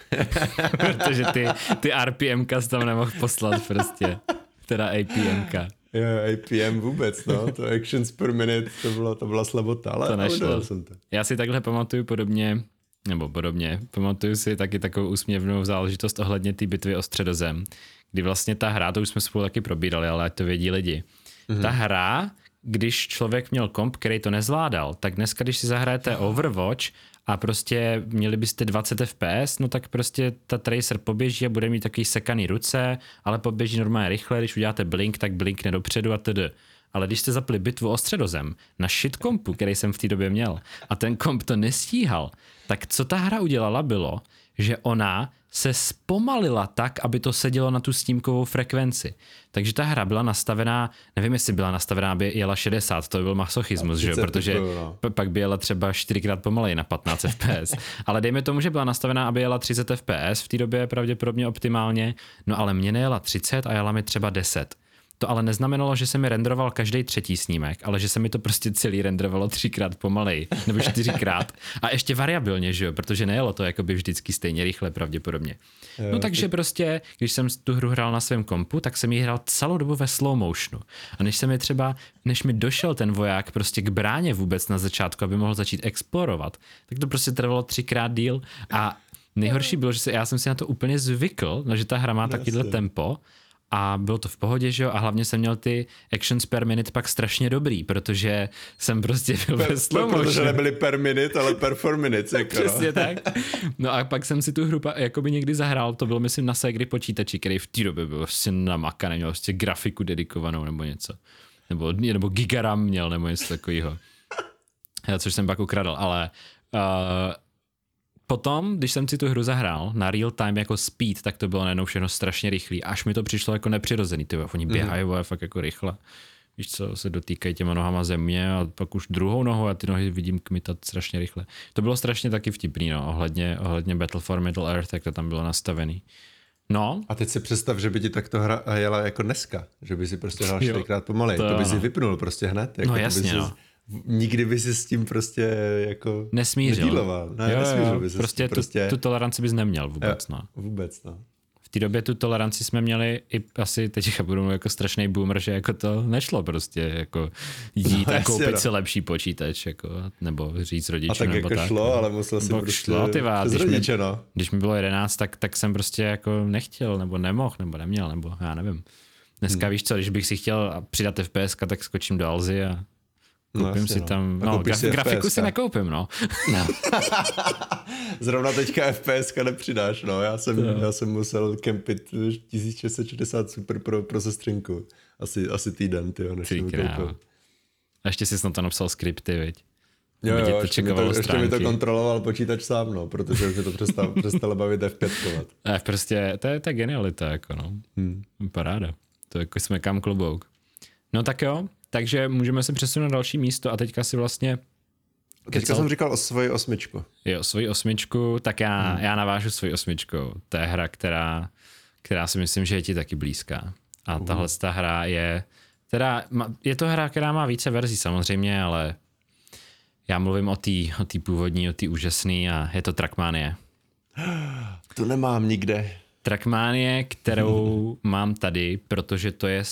Protože ty, ty RPMka jsi tam nemohl poslat prostě. Teda APMka. Jo, A P M vůbec, no. To actions per minute, to byla, to byla slabota, ale to nešlo. Jsem to. Já si takhle pamatuju podobně, nebo podobně, pamatuju si taky takovou úsměvnou záležitost ohledně té bitvy o Středozem, kdy vlastně ta hra, to už jsme spolu taky probírali, ale ať to vědí lidi. Mhm. Ta hra... Když člověk měl komp, který to nezvládal, tak dneska, když si zahrajete Overwatch a prostě měli byste dvacet ef pé es, no tak prostě ta Tracer poběží a bude mít takový sekaný ruce, ale poběží normálně rychle, když uděláte blink, tak blinkne dopředu a tedy. Ale když jste zapli bitvu o Středozem na shit kompu, který jsem v té době měl a ten komp to nestíhal, tak co ta hra udělala bylo, že ona se zpomalila tak, aby to sedělo na tu snímkovou frekvenci. Takže ta hra byla nastavená, nevím, jestli byla nastavená, aby jela šedesát, to by byl masochismus, že? Protože p- pak by jela třeba čtyřikrát pomaleji na patnáct ef pé es. Ale dejme tomu, že byla nastavená, aby jela třicet ef pé es, v té době pravděpodobně optimálně, no ale mě nejela třicet a jela mi třeba deset. To ale neznamenalo, že se mi renderoval každý třetí snímek, ale že se mi to prostě celý renderovalo třikrát pomaleji, nebo čtyřikrát. A ještě variabilně, že jo, protože nejelo to jakoby vždycky stejně rychle pravděpodobně. No takže prostě, když jsem tu hru hrál na svém kompu, tak jsem ji hrál celou dobu ve slow motionu. A než se mi třeba, než mi došel ten voják prostě k bráně vůbec na začátku, aby mohl začít explorovat, tak to prostě trvalo třikrát díl. A nejhorší bylo, že se, já jsem si na to úplně zvykl, no, že ta hra má takovýhle tempo. a bylo to v pohodě, že jo, a hlavně jsem měl ty actions per minute pak strašně dobrý, protože jsem prostě byl per, ve slow motion. Protože nebyly per minute, ale per four minutes, jako. Přesně tak. No a pak jsem si tu hru jakoby někdy zahrál, to bylo myslím na Segry počítači, který v té době byl vlastně namakaný, měl vlastně grafiku dedikovanou nebo něco. Nebo, nebo gigaram měl, nebo něco takového. Což jsem pak ukradl, ale uh, potom, když jsem si tu hru zahrál na real time jako speed, tak to bylo najednou všechno strašně rychlý. Až mi to přišlo jako nepřirozený. Ty, oni běhají, mm. fakt jako rychle. Víš co, se dotýkají těma nohama země a pak už druhou nohou a ty nohy vidím kmitat strašně rychle. To bylo strašně taky vtipný, no, ohledně, ohledně Battle for Middle-earth, jak to tam bylo nastavený. No. A teď si představ, že by ti takto hra jela jako dneska, že by si prostě hrál čtyřikrát pomalej. To, to by si vypnul prostě hned. Jako no jasně, no. Nikdy by si s tím prostě jako nesmířil. Nedíloval. Ne, jo, nesmířil by se prostě, prostě... Tu, tu toleranci bys neměl vůbec. Jo, no. Vůbec, no. V té době tu toleranci jsme měli i asi teďka budu jako strašný boomer, že jako to nešlo prostě jako jít no, a koupit jasně, si no. lepší počítač jako, nebo říct rodičům. A tak nebo jako tak, šlo, no. ale musel si prostě šlo, ty vás, když, rodiče, mi, no. když mi bylo jedenáct, tak, tak jsem prostě jako nechtěl, nebo nemohl, nebo neměl, nebo já nevím. Dneska hmm. víš co, když bych si chtěl přidat F P S, tak skočím do Alzy a koupím no, si no. tam, no, graf, si grafiku si nekoupím, no. no. Zrovna teďka F P S ka nepřidáš, no. Já jsem, no. Já jsem musel kempit tisíc šest set šedesát super pro, pro sestřinku. Asi, asi týden, tyjo, než jsem koupil. A ještě jsi tam napsal skripty, viď? Jo, jo, ještě mi, to, ještě mi to kontroloval počítač sám, no, protože už mi to přestalo, přestalo bavit F pět kovat. A prostě, to je ta genialita, jako no. Hmm. Paráda. To jako jsme kam klobouk. No tak jo. Takže můžeme se přesunout na další místo a teďka si vlastně... Teďka kecal... jsem říkal o svoji osmičku. Jo, svoji osmičku, tak já, hmm. já navážu svoji osmičkou. To je hra, která, která si myslím, že je ti taky blízká. A uh. tahle ta hra je... Teda, je to hra, která má více verzí samozřejmě, ale já mluvím o té o té původní, o té úžasné a je to Trackmanie. To nemám nikde. Trackmanie, kterou mám tady, protože to je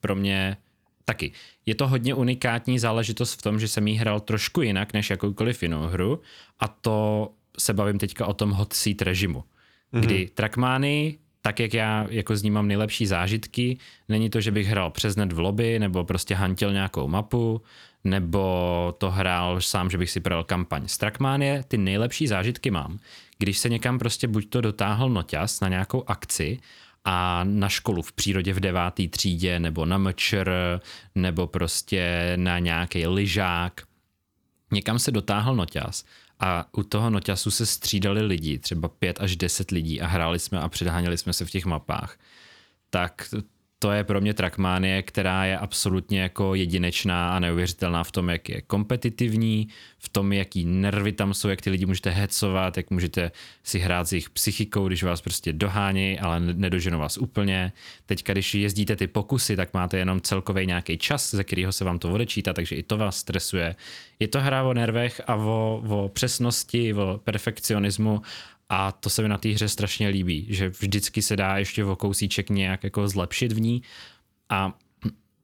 pro mě... Taky. Je to hodně unikátní záležitost v tom, že jsem jí hrál trošku jinak než jakoukoliv jinou hru a to se bavím teďka o tom hot seat režimu, mm-hmm. kdy Trackmanii, tak jak já jako z ní mám nejlepší zážitky, není to, že bych hrál přes net v lobby nebo prostě hantil nějakou mapu nebo to hrál sám, že bych si prodal kampaň. Z Trackmanie ty nejlepší zážitky mám, když se někam prostě buď to dotáhl noťaz na nějakou akci a na školu v přírodě v devátý třídě, nebo na mčr, nebo prostě na nějaký lyžák. Někam se dotáhl noťaz a u toho noťazu se střídali lidi, třeba pět až deset lidí a hráli jsme a předháněli jsme se v těch mapách. Tak to je pro mě Trackmanie, která je absolutně jako jedinečná a neuvěřitelná v tom, jak je kompetitivní, v tom, jaký nervy tam jsou, jak ty lidi můžete hecovat, jak můžete si hrát s jejich psychikou, když vás prostě dohání, ale nedoženou vás úplně. Teďka, když jezdíte ty pokusy, tak máte jenom celkový nějaký čas, ze kterého se vám to odečítá, takže i to vás stresuje. Je to hra o nervech a o, o přesnosti, o perfekcionismu. A to se mi na té hře strašně líbí, že vždycky se dá ještě o kousíček nějak jako zlepšit v ní a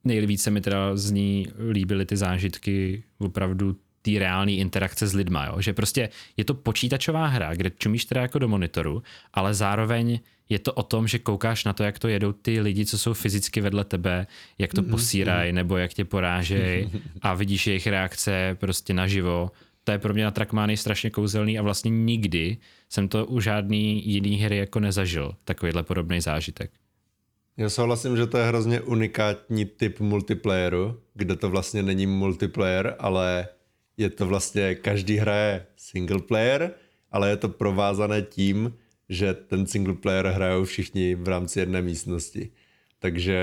nejvíc se mi teda z ní líbily ty zážitky opravdu té reálné interakce s lidma, jo? Že prostě je to počítačová hra, kde čumíš teda jako do monitoru, ale zároveň je to o tom, že koukáš na to, jak to jedou ty lidi, co jsou fyzicky vedle tebe, jak to posírají nebo jak tě porážejí a vidíš jejich reakce prostě naživo. To je pro mě na Trackmanii strašně kouzelný a vlastně nikdy jsem to u žádný jiný hry jako nezažil, takovýhle podobný zážitek. Já souhlasím, že to je hrozně unikátní typ multiplayeru, kde to vlastně není multiplayer, ale je to vlastně, každý hraje single player, ale je to provázané tím, že ten single player hrajou všichni v rámci jedné místnosti. Takže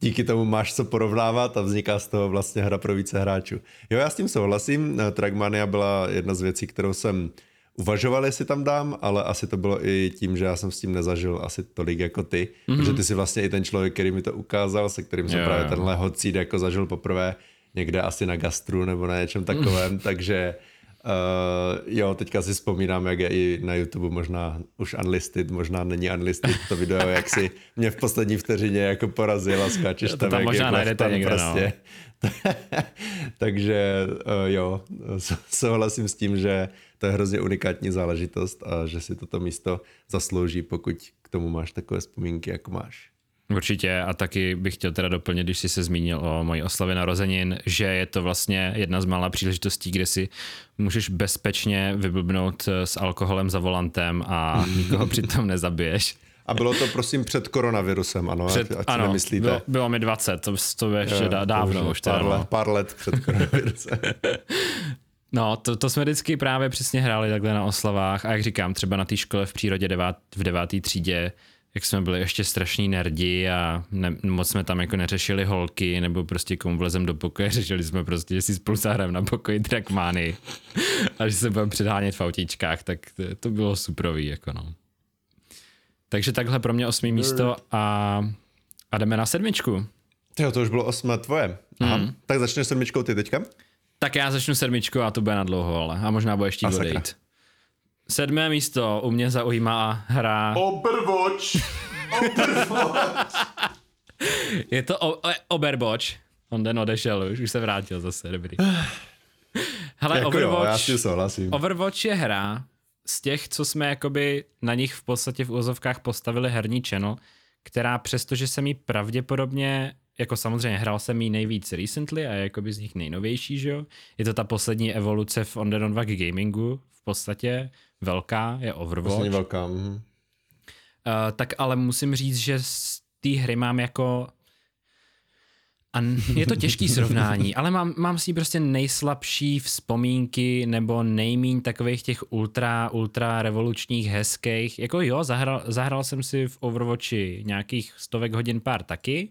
díky tomu máš co porovnávat a vzniká z toho vlastně hra pro více hráčů. Jo, já s tím souhlasím. Trackmania byla jedna z věcí, kterou jsem uvažoval, jestli tam dám, ale asi to bylo i tím, že já jsem s tím nezažil asi tolik jako ty, mm-hmm. protože ty jsi vlastně i ten člověk, který mi to ukázal, se kterým jsem jo, právě jo. tenhle hot seat jako zažil poprvé někde asi na gastru nebo na něčem takovém, takže Uh, jo, teďka si vzpomínám, jak je i na YouTube možná už unlisted, možná není unlisted to video, jak si mě v poslední vteřině jako porazil a skáčeš tam, tam jak možná najdete někde, prostě. No. Takže uh, jo, souhlasím s tím, že to je hrozně unikátní záležitost a že si toto místo zaslouží, pokud k tomu máš takové vzpomínky, jako máš. Určitě, a taky bych chtěl teda doplnit, když jsi se zmínil o mojí oslavě narozenin, že je to vlastně jedna z mála příležitostí, kde si můžeš bezpečně vyblbnout s alkoholem za volantem a nikoho přitom nezabiješ. A bylo to prosím před koronavirusem, ano, před, ať ano, si nemyslíte. Bylo, bylo mi dvacet, to, to je ještě dávno to už. Pár, teda, no. pár let před koronavirusem. No, to, to jsme vždycky právě přesně hráli takhle na oslavách a jak říkám, třeba na té škole v přírodě devát, v devátý třídě, jak jsme byli ještě strašní nerdi a ne, moc jsme tam jako neřešili holky nebo prostě komu vlezem do pokoje, řešili jsme prostě, že si spolu zahrám na pokoji Trackmany a že se budeme předhánět v autíčkách, tak to, to bylo suprový, jako no. Takže takhle pro mě osmý místo a, a jdeme na sedmičku. Jo, to už bylo osmé tvoje. Aha. Mm. Tak začneš sedmičkou ty teďka? Tak já začnu sedmičku a to bude na dlouho, ale a možná bude ještě odejít. Sedmé místo u mě zaujímá hra... Overwatch! Overwatch! Je to o- o- Overwatch. On den odešel, už, už se vrátil zase, dobrý. Hele, jako Overwatch, jo, Overwatch je hra z těch, co jsme jakoby na nich v podstatě v úvozovkách postavili herní channel, která přestože se mi pravděpodobně... Jako samozřejmě hrál jsem jí nejvíc recently a je jakoby z nich nejnovější, že jo? Je to ta poslední evoluce v Ondrej dva gamingu, v podstatě velká, je Overwatch. Poslední velká, mhm. Uh, tak ale musím říct, že z té hry mám jako... A je to těžký srovnání, ale mám, mám s ní prostě nejslabší vzpomínky nebo nejmíň takových těch ultra, ultra revolučních, hezkých. Jako jo, zahral, zahral jsem si v Overwatchi nějakých stovek hodin pár taky,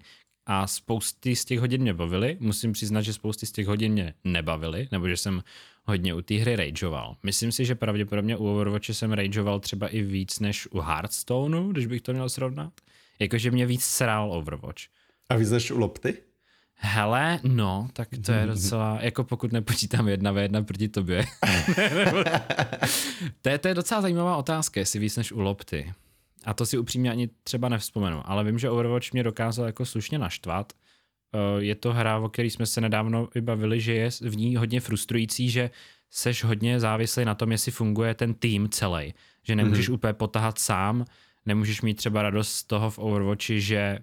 a spousty z těch hodin mě bavily. Musím přiznat, že spousty z těch hodin mě nebavily, nebo že jsem hodně u té hry rageoval. Myslím si, že pravděpodobně u Overwatche jsem rageoval třeba i víc než u Hearthstoneu, když bych to měl srovnat. Jakože mě víc sral Overwatch. A víc než u Lopty? Hele, no, tak to je docela, jako pokud nepočítám jedna ve jedna proti tobě. to, je, to je docela zajímavá otázka, jestli víc než u Lopty. A to si upřímně ani třeba nevzpomenu, ale vím, že Overwatch mě dokázal jako slušně naštvat. Je to hra, o které jsme se nedávno i bavili, že je v ní hodně frustrující, že seš hodně závislý na tom, jestli funguje ten tým celý. Že nemůžeš mm-hmm. úplně potahat sám, nemůžeš mít třeba radost z toho v Overwatchi, že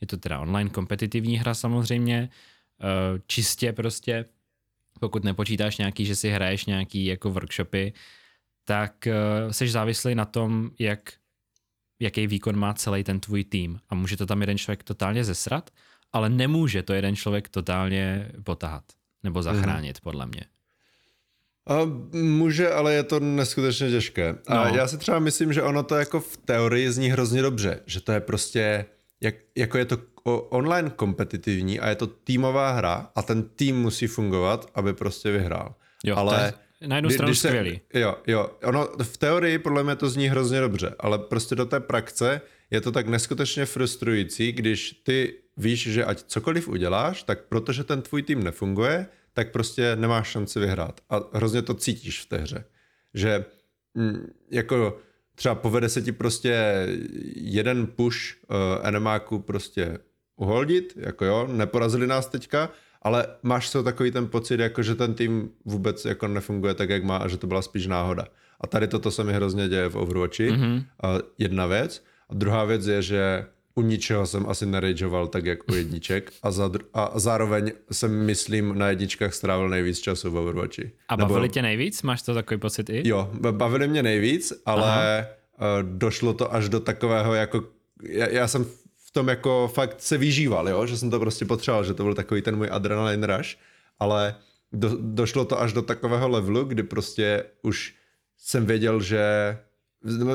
je to teda online kompetitivní hra samozřejmě, čistě prostě, pokud nepočítáš nějaký, že si hraješ nějaký jako workshopy, tak seš závislý na tom, jak jaký výkon má celý ten tvůj tým. A může to tam jeden člověk totálně zesrat, ale nemůže to jeden člověk totálně potahat nebo zachránit, mm. podle mě. A může, ale je to neskutečně těžké. A no. Já si třeba myslím, že ono to jako v teorii zní hrozně dobře, že to je prostě, jak, jako je to online kompetitivní a je to týmová hra a ten tým musí fungovat, aby prostě vyhrál. Jo, ale... Na jednu stranu skvělý. Jo, jo. Ono v teorii podle mě to zní hrozně dobře, ale prostě do té praxe je to tak neskutečně frustrující, když ty víš, že ať cokoliv uděláš, tak protože ten tvůj tým nefunguje, tak prostě nemáš šanci vyhrát. A hrozně to cítíš v té hře. Že m, jako třeba povede se ti prostě jeden push uh, enemáku prostě uholdit, jako jo, neporazili nás teďka, ale máš to takový ten pocit, jako že ten tým vůbec jako nefunguje tak, jak má a že to byla spíš náhoda. A tady toto se mi hrozně děje v Overwatchi. Mm-hmm. Jedna věc. A druhá věc je, že u ničeho jsem asi nerageoval tak, jak u jedniček. A, zadr- a zároveň jsem, myslím, na jedničkách strávil nejvíc času v Overwatchi. A bavili Nebo... tě nejvíc? Máš to takový pocit i? Jo, bavili mě nejvíc, ale Aha. došlo to až do takového, jako já, já jsem... tom jako fakt se vyžíval, jo? Že jsem to prostě potřeboval, že to byl takový ten můj adrenalin rush, ale do, došlo to až do takového levelu, kdy prostě už jsem věděl, že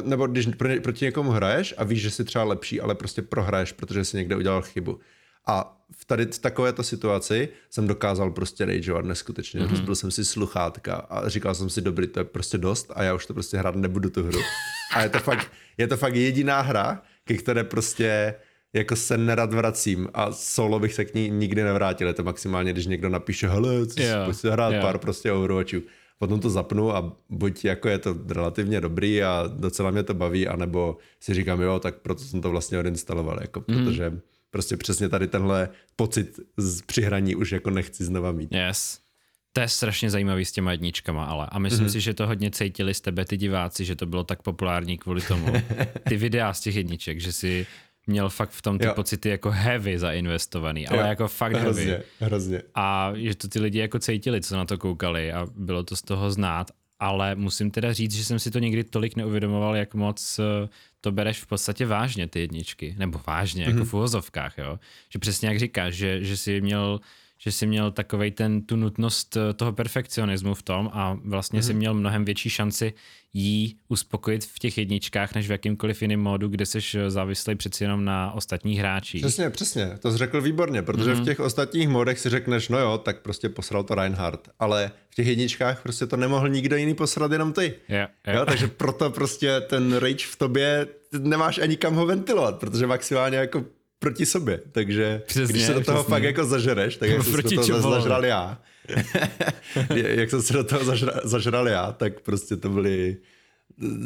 nebo když proti někomu hraješ a víš, že jsi třeba lepší, ale prostě prohraješ, protože jsi někde udělal chybu. A v tady v takovéto situaci jsem dokázal prostě rageovat neskutečně. Mm-hmm. Rozbil jsem si sluchátka a říkal jsem si, dobrý, to je prostě dost a já už to prostě hrát nebudu tu hru. A je to fakt, je to fakt jediná hra, ke které prostě jako se nerad vracím a solo bych se k ní nikdy nevrátil. Je to maximálně, když někdo napíše, hele, co yeah, pojď si hrát yeah. pár prostě Overwatchů. Potom to zapnu a buď jako je to relativně dobrý a docela mě to baví, anebo si říkám, jo, tak proto jsem to vlastně odinstaloval, jako, mm. protože prostě přesně tady tenhle pocit z přihraní už jako nechci znova mít. Yes. To je strašně zajímavý s těma jedničkama, ale. A myslím mm-hmm. si, že to hodně cítili z tebe ty diváci, že to bylo tak populární kvůli tomu. Ty videa z těch jedniček, že si měl fakt v tom ty jo. pocity jako heavy zainvestovaný, ale jo. jako fakt hrozně, heavy. Hrozně. A že to ty lidi jako cítili, co na to koukali a bylo to z toho znát, ale musím teda říct, že jsem si to někdy tolik neuvědomoval, jak moc to bereš v podstatě vážně ty jedničky, nebo vážně, mm-hmm. jako v uvozovkách, jo. Že přesně jak říkáš, že, že jsi měl, že jsi měl takovej ten, tu nutnost toho perfekcionismu v tom a vlastně mm-hmm. jsi měl mnohem větší šanci jí uspokojit v těch jedničkách, než v jakýmkoliv jiném módu, kde jsi závislý přeci jenom na ostatních hráčích. Přesně, přesně, to jsi řekl výborně, protože mm-hmm. v těch ostatních módech si řekneš, no jo, tak prostě posral to Reinhardt, ale v těch jedničkách prostě to nemohl nikdo jiný posrat, jenom ty. Yeah, yeah. Jo, takže proto prostě ten rage v tobě, nemáš ani kam ho ventilovat, protože maximálně jako proti sobě, takže přesně, když se do toho přesně. fakt jako zažereš, tak jak jsem se do toho zažral já, jak jsem se do toho zažra, zažral já, tak prostě to byly,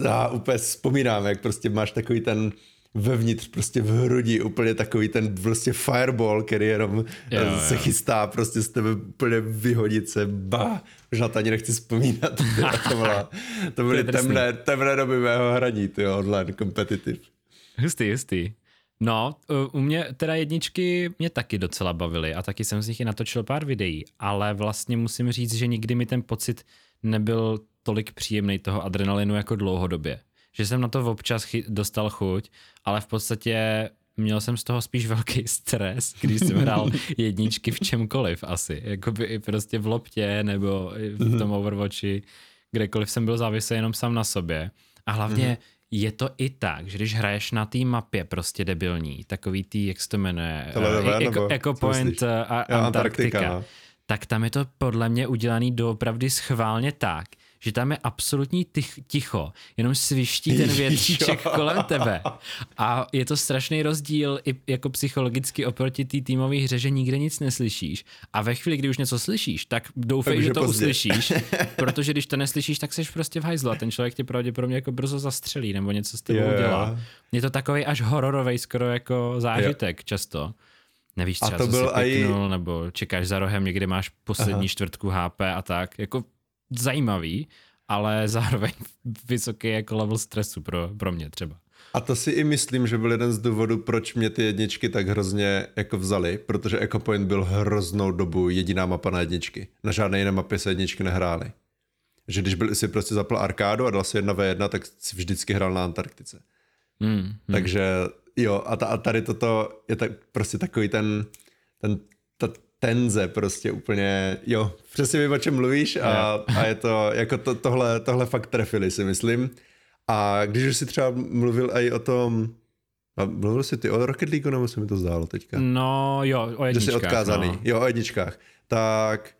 já úplně vzpomínám, jak prostě máš takový ten vevnitř, prostě v hrudi, úplně takový ten prostě fireball, který jenom jo, se jo. chystá prostě z tebe úplně vyhodit se, bah, už na to ani nechci vzpomínat, to, byla, to byly temné, temné doby mého hraní, tyjo, online, competitive. Hustý, hustý. No, u mě teda jedničky mě taky docela bavily a taky jsem z nich i natočil pár videí, ale vlastně musím říct, že nikdy mi ten pocit nebyl tolik příjemný toho adrenalinu jako dlouhodobě. Že jsem na to občas chy- dostal chuť, ale v podstatě měl jsem z toho spíš velký stres, když jsem hrál jedničky v čemkoliv asi. Jakoby i prostě v loptě nebo v tom Overwatchi, kdekoliv jsem byl závislý jenom sám na sobě. A hlavně je to i tak, že když hraješ na té mapě prostě debilní, takový tý, jak se to jmenuje, Ecopoint Antarctica, tak tam je to podle mě udělaný doopravdy schválně tak, že tam je absolutní tich, ticho, jenom sviští ten větříček kolem tebe. A je to strašný rozdíl i jako psychologicky oproti té týmové hře, že nikde nic neslyšíš. A ve chvíli, kdy už něco slyšíš, tak doufej, takže že to pozdě. uslyšíš, protože když to neslyšíš, tak seš prostě v hajzlu a ten člověk tě pravděpodobně jako brzo zastřelí nebo něco s tebou yeah. udělá. Je to takový až hororovej skoro jako zážitek yeah. často. Nevíš třeba, co jsi pěknul, i... nebo čekáš za rohem, někdy máš poslední Aha. čtvrtku H P a tak. Jako zajímavý, ale zároveň vysoký jako level stresu pro, pro mě třeba. A to si i myslím, že byl jeden z důvodů, proč mě ty jedničky tak hrozně jako vzaly, protože Ecopoint byl hroznou dobu jediná mapa na jedničky. Na žádné jiné mapě se jedničky nehrály. Že když byl, si prostě zapl arkádu a dal si jedna vé jedna, tak si vždycky hrál na Antarktice. Mm, mm. Takže jo, a, ta, a tady toto je tak prostě takový ten, ten ta, tenze prostě úplně, jo, přesně vím, o čem mluvíš a, a je to, jako to, tohle, tohle fakt trefili, si myslím. A když už si třeba mluvil i o tom, a mluvil jsi ty o Rocket League, nebo se mi to zdálo teďka? No jo, o jedničkách. Že jsi odkázaný, no. jo, o jedničkách. Tak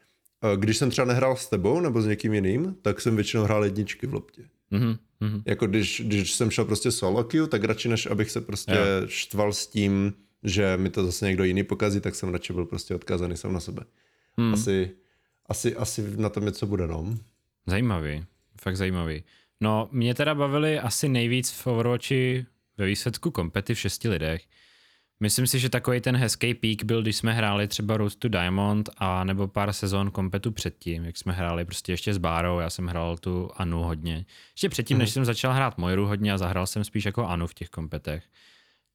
když jsem třeba nehrál s tebou nebo s někým jiným, tak jsem většinou hrál jedničky v loptě. Mm-hmm. Jako když, když jsem šel prostě solo queue, tak radši než abych se prostě jo. štval s tím, že mi to zase někdo jiný pokazí, tak jsem radši byl prostě odkázaný sám na sebe. Hmm. Asi, asi, asi na tom něco bude, no. Zajímavý, fakt zajímavý. No, mě teda bavili asi nejvíc v Overwatchi ve výsledku kompety v šesti lidech. Myslím si, že takový ten hezký pík byl, když jsme hráli třeba Road to Diamond a nebo pár sezon kompetu předtím, jak jsme hráli prostě ještě s Bárou, já jsem hrál tu Anu hodně. Ještě předtím, hmm. než jsem začal hrát Moiru hodně a zahrál jsem spíš jako Anu v těch kompetech.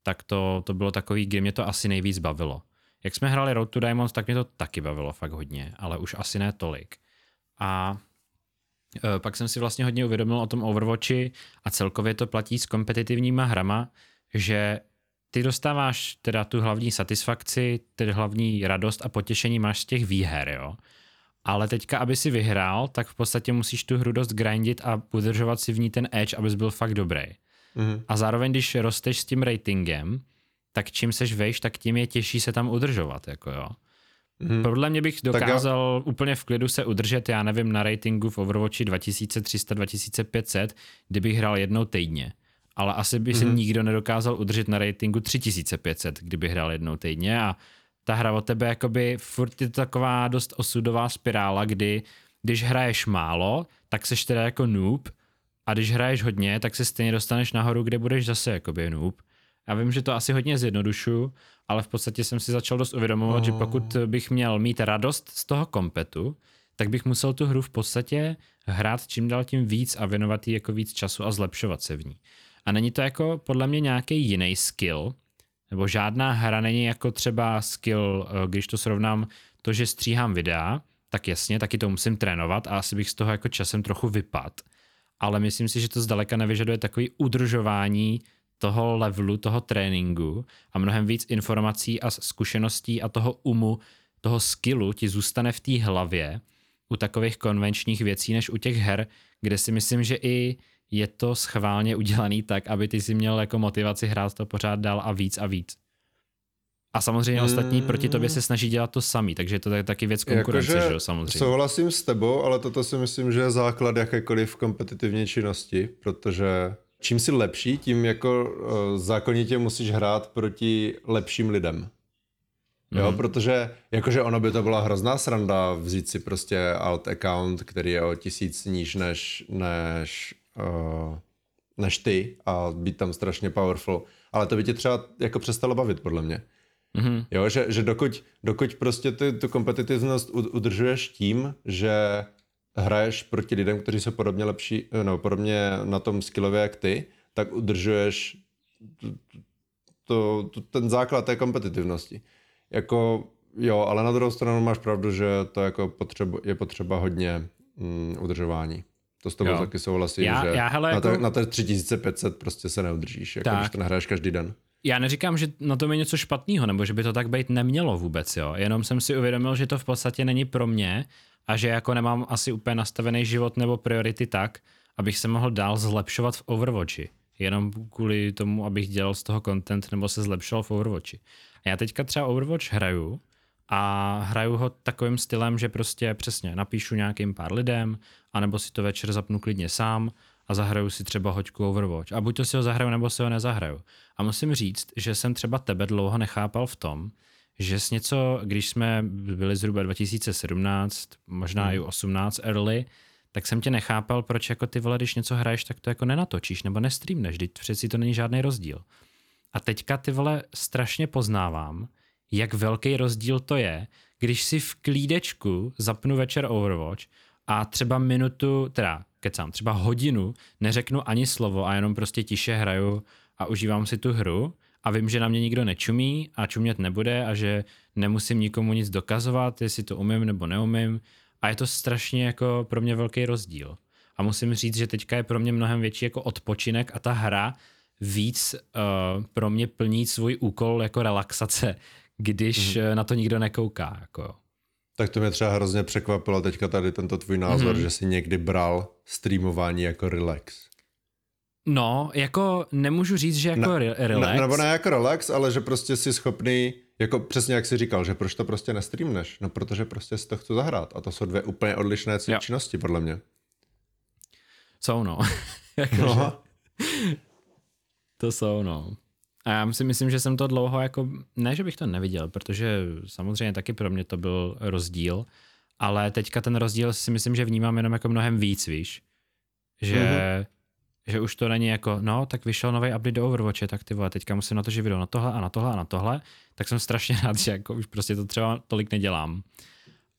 Tak to, to bylo takový, kdy mě to asi nejvíc bavilo. Jak jsme hráli Road to Diamonds, tak mě to taky bavilo fakt hodně, ale už asi ne tolik. A e, pak jsem si vlastně hodně uvědomil o tom Overwatchi a celkově to platí s kompetitivníma hrama, že ty dostáváš teda tu hlavní satisfakci, tedy hlavní radost a potěšení máš z těch výher, jo. Ale teďka, aby si vyhrál, tak v podstatě musíš tu hru dost grindit a udržovat si v ní ten edge, abys byl fakt dobrý. Mm-hmm. A zároveň, když rosteš s tím ratingem, tak čím seš vejš, tak tím je těžší se tam udržovat. Jako jo. Mm-hmm. Podle mě bych dokázal já... úplně v klidu se udržet, já nevím, na ratingu v Overwatchi dva tisíce tři sta, dva tisíce pět set, kdybych hrál jednou týdně. Ale asi by se mm-hmm. nikdo nedokázal udržet na ratingu tři tisíce pět set, kdyby hrál jednou týdně. A ta hra o tebe jakoby furt je taková dost osudová spirála, kdy když hraješ málo, tak seš teda jako noob, a když hraješ hodně, tak se stejně dostaneš nahoru, kde budeš zase jakoby noob. Já vím, že to asi hodně zjednodušuju, ale v podstatě jsem si začal dost uvědomovat, oh. že pokud bych měl mít radost z toho kompetu, tak bych musel tu hru v podstatě hrát čím dál tím víc a věnovat jí jako víc času a zlepšovat se v ní. A není to jako podle mě nějaký jiný skill, nebo žádná hra není jako třeba skill, když to srovnám to, že stříhám videa, tak jasně, taky to musím trénovat a asi bych z toho jako časem trochu vypadl. Ale myslím si, že to zdaleka nevyžaduje takový udržování toho levelu, toho tréninku a mnohem víc informací a zkušeností a toho umu, toho skillu ti zůstane v té hlavě u takových konvenčních věcí, než u těch her, kde si myslím, že i je to schválně udělaný tak, aby ty si měl jako motivaci hrát to pořád dál a víc a víc. A samozřejmě ostatní mm. proti tobě se snaží dělat to samý, takže to je taky věc konkurence, jako, že jo, samozřejmě. Souhlasím s tebou, ale toto si myslím, že je základ jakékoliv kompetitivní činnosti, protože čím jsi lepší, tím jako zákonitě musíš hrát proti lepším lidem. Jo, mm. protože jakože ono by to byla hrozná sranda vzít si prostě alt account, který je o tisíc níž než, než, uh, než ty a být tam strašně powerful, ale to by tě třeba jako přestalo bavit podle mě. Mm-hmm. Jo, že, že dokud, dokud prostě ty, tu kompetitivnost udržuješ tím, že hraješ proti lidem, kteří jsou podobně lepší, no, podobně na tom skillově jak ty, tak udržuješ tu, tu, tu, ten základ té kompetitivnosti. Jako, jo, ale na druhou stranu máš pravdu, že to jako potřeba, je potřeba hodně mm, udržování. To s tobou taky souhlasím, já, že já, hele, na, te, jako... na te tři tisíce pět set prostě se neudržíš, jako když to nahraješ každý den. Já neříkám, že na tom je něco špatného, nebo že by to tak být nemělo vůbec, jo. Jenom jsem si uvědomil, že to v podstatě není pro mě a že jako nemám asi úplně nastavený život nebo priority tak, abych se mohl dál zlepšovat v Overwatchi. Jenom kvůli tomu, abych dělal z toho content nebo se zlepšoval v Overwatchi. A já teďka třeba Overwatch hraju a hraju ho takovým stylem, že prostě přesně napíšu nějakým pár lidem, anebo si to večer zapnu klidně sám a zahraju si třeba hoďku Overwatch. A buď to si ho zahraju, nebo si ho nezahraju. A musím říct, že jsem třeba tebe dlouho nechápal v tom, že s něco, když jsme byli zhruba dva tisíce sedmnáct, možná hmm. i osmnáct early, tak jsem tě nechápal, proč jako ty vole, když něco hraješ, tak to jako nenatočíš nebo nestreamneš, teď přeci to není žádný rozdíl. A teďka ty vole strašně poznávám, jak velký rozdíl to je, když si v klídečku zapnu večer Overwatch a třeba minutu, teda kecám, třeba hodinu neřeknu ani slovo a jenom prostě tiše hraju a užívám si tu hru a vím, že na mě nikdo nečumí a čumět nebude a že nemusím nikomu nic dokazovat, jestli to umím nebo neumím. A je to strašně jako pro mě velký rozdíl. A musím říct, že teďka je pro mě mnohem větší jako odpočinek a ta hra víc uh, pro mě plní svůj úkol jako relaxace, když mm. na to nikdo nekouká. Jako. Tak to mě třeba hrozně překvapilo teďka tady tento tvůj názor, mm. že jsi někdy bral streamování jako relax. No, jako nemůžu říct, že jako ne, relax. Ne, nebo ne jako relax, ale že prostě jsi schopný, jako přesně jak jsi říkal, že proč to prostě nestreamneš? No protože prostě si to chci zahrát a to jsou dvě úplně odlišné činnosti podle mě. Jsou no. no. To jsou no. A já si myslím, že jsem to dlouho jako, ne že bych to neviděl, protože samozřejmě taky pro mě to byl rozdíl, ale teďka ten rozdíl si myslím, že vnímám jenom jako mnohem víc, víš. Že... Mm-hmm. že už to není jako, no, tak vyšel nový update do Overwatche, tak ty vole, teďka musím natočit video na tohle a na tohle a na tohle, tak jsem strašně rád, že jako už prostě to třeba tolik nedělám.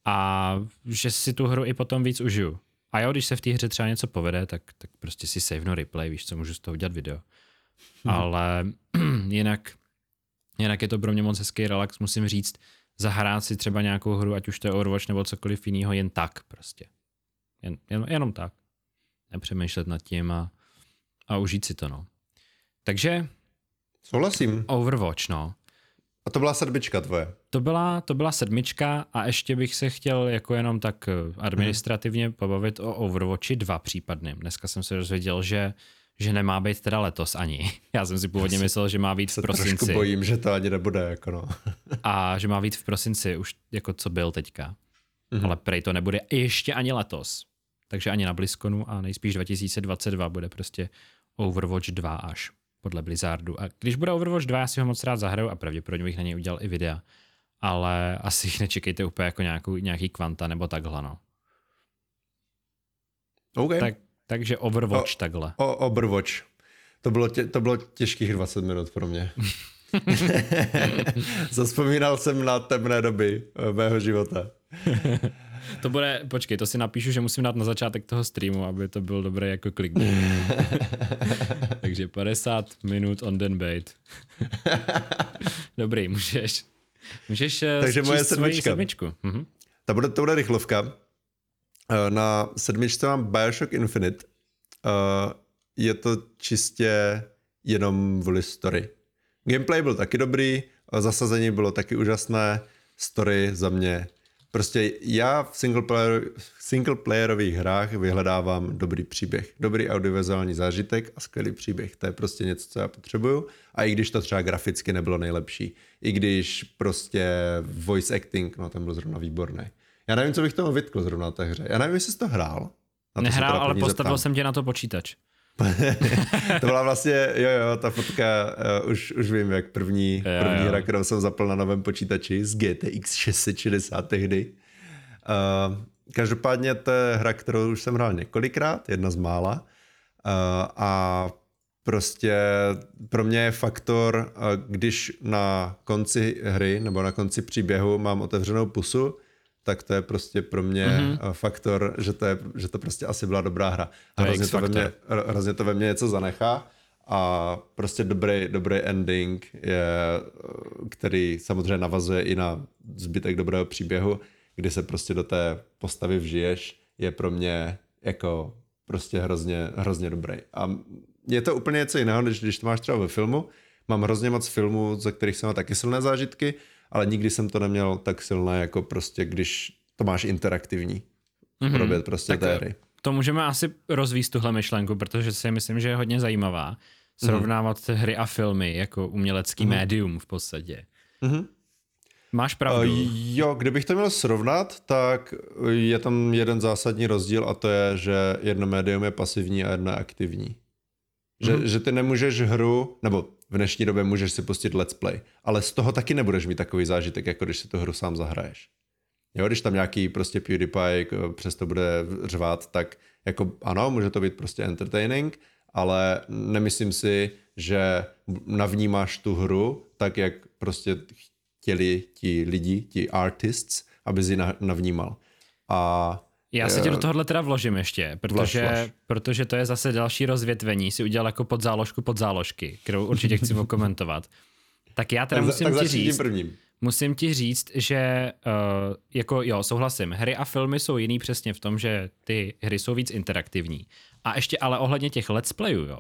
A že si tu hru i potom víc užiju. A jo, když se v té hře třeba něco povede, tak, tak prostě si savenu replay, víš co, můžu z toho udělat video. Hmm. Ale jinak, jinak je to pro mě moc hezký relax, musím říct, zahrát si třeba nějakou hru, ať už to je Overwatch nebo cokoliv jinýho, jen tak prostě. Jen, jen, jenom tak. Nepřemýšlet nad tím a a užít si to, no. Takže... Souhlasím. Overwatch, no. A to byla sedmička tvoje? To byla, to byla sedmička a ještě bych se chtěl jako jenom tak administrativně hmm. pobavit o Overwatchi dva případným. Dneska jsem se dozvěděl, že, že nemá být teda letos ani. Já jsem si původně Já myslel, že má být v prosinci. Trošku bojím, že to ani nebude, jako no. A že má být v prosinci, už jako co byl teďka. Hmm. Ale prej to nebude ještě ani letos. Takže ani na BlizzConu a nejspíš dva tisíce dvacet dva bude prostě Overwatch dva až podle Blizzardu. A když bude Overwatch dva, já si ho moc rád zahraju a pravděpodobně bych na něj udělal i videa. Ale asi jich nečekejte úplně jako nějakou, nějaký kvanta nebo takhle, no. Okay. Tak, takže Overwatch o, takhle. O, Overwatch. To bylo, tě, to bylo těžkých dvacet minut pro mě. Zazpomínal jsem na temné doby mého života. To bude, počkej, to si napíšu, že musím dát na začátek toho streamu, aby to byl dobré jako clickbait. Takže padesát minut on den bait. Dobrý, můžeš. Můžeš Takže moje sedmička. sedmičku. Mhm. Ta bude, to bude rychlovka. Na sedmičce mám Bioshock Infinite. Je to čistě jenom vůli story. Gameplay byl taky dobrý, zasazení bylo taky úžasné, story za mě. Prostě já v singleplayer, singleplayerových hrách vyhledávám dobrý příběh, dobrý audiovizuální zážitek a skvělý příběh. To je prostě něco, co já potřebuju. A i když to třeba graficky nebylo nejlepší, i když prostě voice acting, no ten byl zrovna výborný. Já nevím, co bych tomu vytkl zrovna na té hře. Já nevím, jestli jsi to hrál. Na Nehrál, to ale postavil jsem tě na to počítač. To byla vlastně, jo jo, ta fotka, uh, už, už vím, jak první, jo, první jo. hra, kterou jsem zapl na novém počítači z G T X šest set šedesát tehdy. Uh, každopádně to je hra, kterou už jsem hrál několikrát, jedna z mála. Uh, a prostě pro mě je faktor, uh, když na konci hry nebo na konci příběhu mám otevřenou pusu, tak to je prostě pro mě mm-hmm. faktor, že to, je, že to prostě asi byla dobrá hra. A hrozně to, ve mě, hrozně to ve mně něco zanechá a prostě dobrý, dobrý ending, je, který samozřejmě navazuje i na zbytek dobrého příběhu, kdy se prostě do té postavy vžiješ, je pro mě jako prostě hrozně, hrozně dobrý. A je to úplně něco jiného, než když to máš třeba ve filmu. Mám hrozně moc filmů, ze kterých jsem měl taky silné zážitky, ale nikdy jsem to neměl tak silné, jako prostě, když to máš interaktivní. Mm-hmm. Probět prostě té hry. To můžeme asi rozvíjet tuhle myšlenku, protože si myslím, že je hodně zajímavá srovnávat mm-hmm. hry a filmy jako umělecký mm-hmm. médium v podstatě. Mm-hmm. Máš pravdu. Uh, jo, kdybych to měl srovnat, tak je tam jeden zásadní rozdíl a to je, že jedno médium je pasivní a jedno je aktivní. Že, mm-hmm. že ty nemůžeš hru, nebo v dnešní době můžeš si pustit let's play, ale z toho taky nebudeš mít takový zážitek, jako když si tu hru sám zahraješ. Jo, když tam nějaký prostě PewDiePie přesto bude řvát, tak jako ano, může to být prostě entertaining, ale nemyslím si, že navnímáš tu hru tak, jak prostě chtěli ti lidi, ti artists, aby si navnímal. A já se tě do tohohle teda vložím ještě, protože, vlaž, vlaž. protože to je zase další rozvětvení, si udělal jako podzáložku podzáložky, kterou určitě chci okomentovat. Tak já teda tak musím, tak ti říct, musím ti říct, že uh, jako jo, souhlasím, hry a filmy jsou jiný přesně v tom, že ty hry jsou víc interaktivní. A ještě ale ohledně těch let's playů, jo,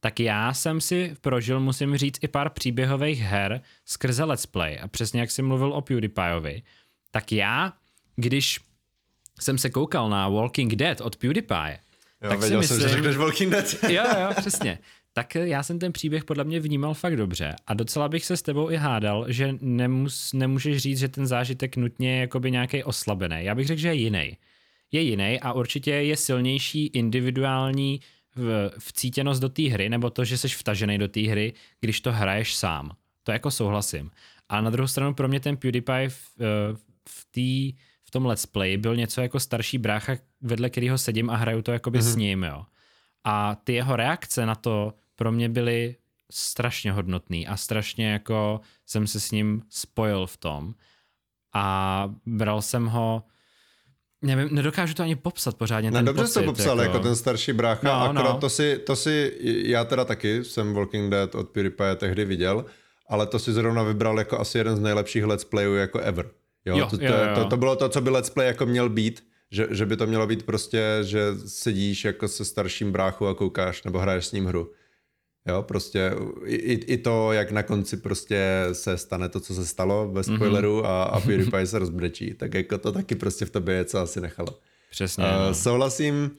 tak já jsem si prožil, musím říct, i pár příběhových her skrze let's play. A přesně jak jsi mluvil o PewDiePieovi, tak já, když jsem se koukal na Walking Dead od PewDiePie. Jo, tak věděl si myslím, jsem, že řekneš Walking Dead. Jo, jo, přesně. Tak já jsem ten příběh podle mě vnímal fakt dobře a docela bych se s tebou i hádal, že nemus, nemůžeš říct, že ten zážitek nutně je jakoby nějakej oslabený. Já bych řekl, že je jiný. Je jiný a určitě je silnější individuální v, vcítěnost do té hry, nebo to, že jsi vtažený do té hry, když to hraješ sám. To jako souhlasím. A na druhou stranu pro mě ten PewDiePie v, v té... v tom let's play byl něco jako starší brácha, vedle kterého sedím a hraju to jakoby mm-hmm. s ním, jo. A ty jeho reakce na to pro mě byly strašně hodnotný a strašně jako jsem se s ním spojil v tom. A bral jsem ho, nevím, nedokážu to ani popsat pořádně no, ten dobře pocit. Dobře jsi to popsal, jako... jako ten starší brácha, no, akorát no. To, si, to si, já teda taky jsem Walking Dead od PewDiePie tehdy viděl, ale to si zrovna vybral jako asi jeden z nejlepších let's playů jako ever. Jo, jo, to, to, jo, jo. To, to bylo to, co by let's play jako měl být, že, že by to mělo být prostě, že sedíš jako se starším bráchou a koukáš, nebo hraješ s ním hru. Jo, prostě i, i to, jak na konci prostě se stane to, co se stalo, bez spoilerů mm-hmm. a, a PewDiePie se rozbrečí, tak jako to taky prostě v tobě je, co asi nechalo. Přesně. Uh, souhlasím,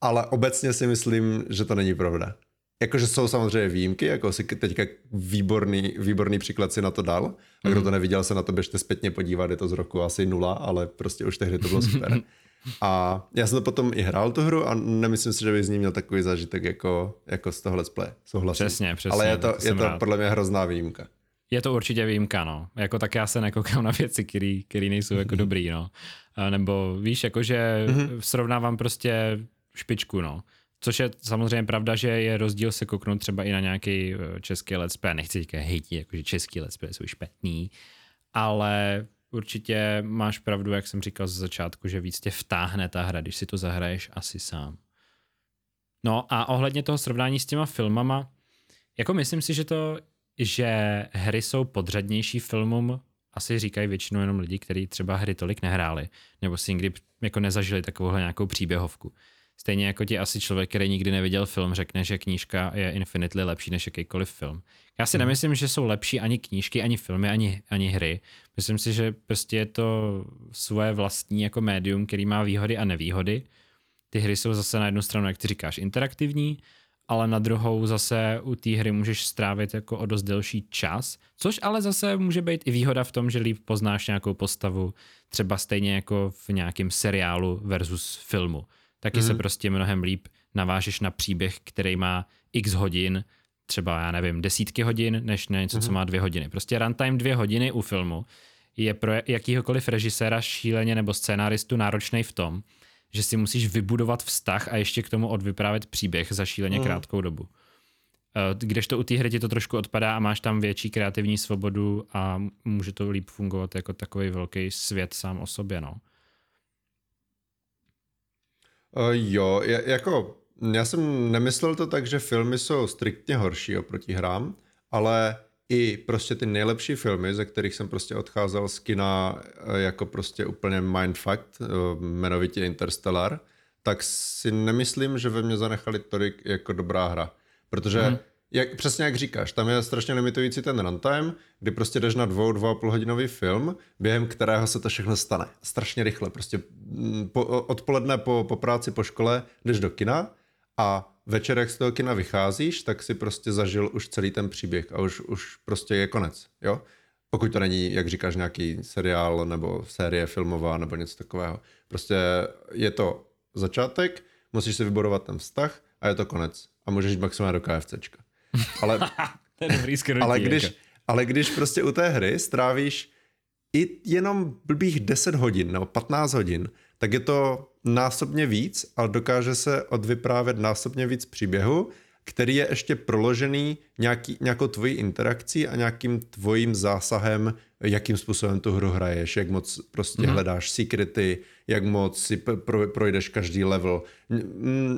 ale obecně si myslím, že to není pravda. Jakože jsou samozřejmě výjimky, jako si teďka výborný, výborný příklad si na to dal. A kdo to neviděl, se na to běžte zpětně podívat, je to z roku asi nula, ale prostě už tehdy to bylo super. A já jsem to potom i hrál tu hru a nemyslím si, že bych z ní měl takový zážitek jako, jako z toho let's play. Souhlasím. Přesně, přesně. Ale je to, to, je to podle mě hrozná výjimka. Je to určitě výjimka, no. Jako tak já se nekoukám na věci, které nejsou jako dobrý, no. Nebo víš, jakože srovnávám prostě špičku, no. Což je samozřejmě pravda, že je rozdíl se kouknout třeba i na nějaký český let's play. Nechci říkat hejtí, jakože český let's play jsou špatný, ale určitě máš pravdu, jak jsem říkal z začátku, že víc tě vtáhne ta hra, když si to zahraješ asi sám. No a ohledně toho srovnání s těma filmama, jako myslím si, že to, že hry jsou podřadnější filmům, asi říkají většinou jenom lidi, kteří třeba hry tolik nehráli, nebo si nikdy jako nezažili takovouhle nějakou příběhovku. Stejně jako ti asi člověk, který nikdy neviděl film, řekne, že knížka je infinitely lepší než jakýkoliv film. Já si nemyslím, že jsou lepší ani knížky, ani filmy, ani, ani hry. Myslím si, že prostě je to svoje vlastní jako médium, který má výhody a nevýhody. Ty hry jsou zase na jednu stranu, jak ty říkáš, interaktivní, ale na druhou zase u té hry můžeš strávit jako o dost delší čas, což ale zase může být i výhoda v tom, že líp poznáš nějakou postavu, třeba stejně jako v nějakém seriálu versus filmu. Taky mm. se prostě mnohem líp navážeš na příběh, který má x hodin, třeba já nevím, desítky hodin, než na něco, mm. co má dvě hodiny. Prostě runtime dvě hodiny u filmu je pro jakýhokoliv režiséra šíleně nebo scénáristu náročnej v tom, že si musíš vybudovat vztah a ještě k tomu odvyprávět příběh za šíleně mm. krátkou dobu. Kdežto u té hry ti to trošku odpadá a máš tam větší kreativní svobodu a může to líp fungovat jako takový velký svět sám o sobě, no. Uh, jo, j- jako já jsem nemyslel to tak, že filmy jsou striktně horší oproti hrám, ale i prostě ty nejlepší filmy, ze kterých jsem prostě odcházel z kina jako prostě úplně mindfuck, jmenovitě Interstellar, tak si nemyslím, že ve mně zanechali tolik jako dobrá hra. Protože, hmm. jak, přesně jak říkáš, tam je strašně limitující ten runtime, kdy prostě jdeš na dvou, dvou a půl hodinový film, během kterého se to všechno stane. Strašně rychle. Prostě po, odpoledne po, po práci, po škole jdeš do kina a večer, jak z toho kina vycházíš, tak si prostě zažil už celý ten příběh a už, už prostě je konec, jo? Pokud to není, jak říkáš, nějaký seriál nebo série filmová nebo něco takového. Prostě je to začátek, musíš si vybudovat ten vztah a je to konec. A můžeš jít maximálně do KFCčka. Ale, ale, když, ale když prostě u té hry strávíš i jenom blbých deset hodin nebo patnáct hodin, tak je to násobně víc, ale dokáže se odvyprávět násobně víc příběhu, který je ještě proložený nějaký, nějakou tvojí interakcí a nějakým tvojím zásahem, jakým způsobem tu hru hraješ, jak moc prostě mm. hledáš secrety, jak moc si projdeš každý level.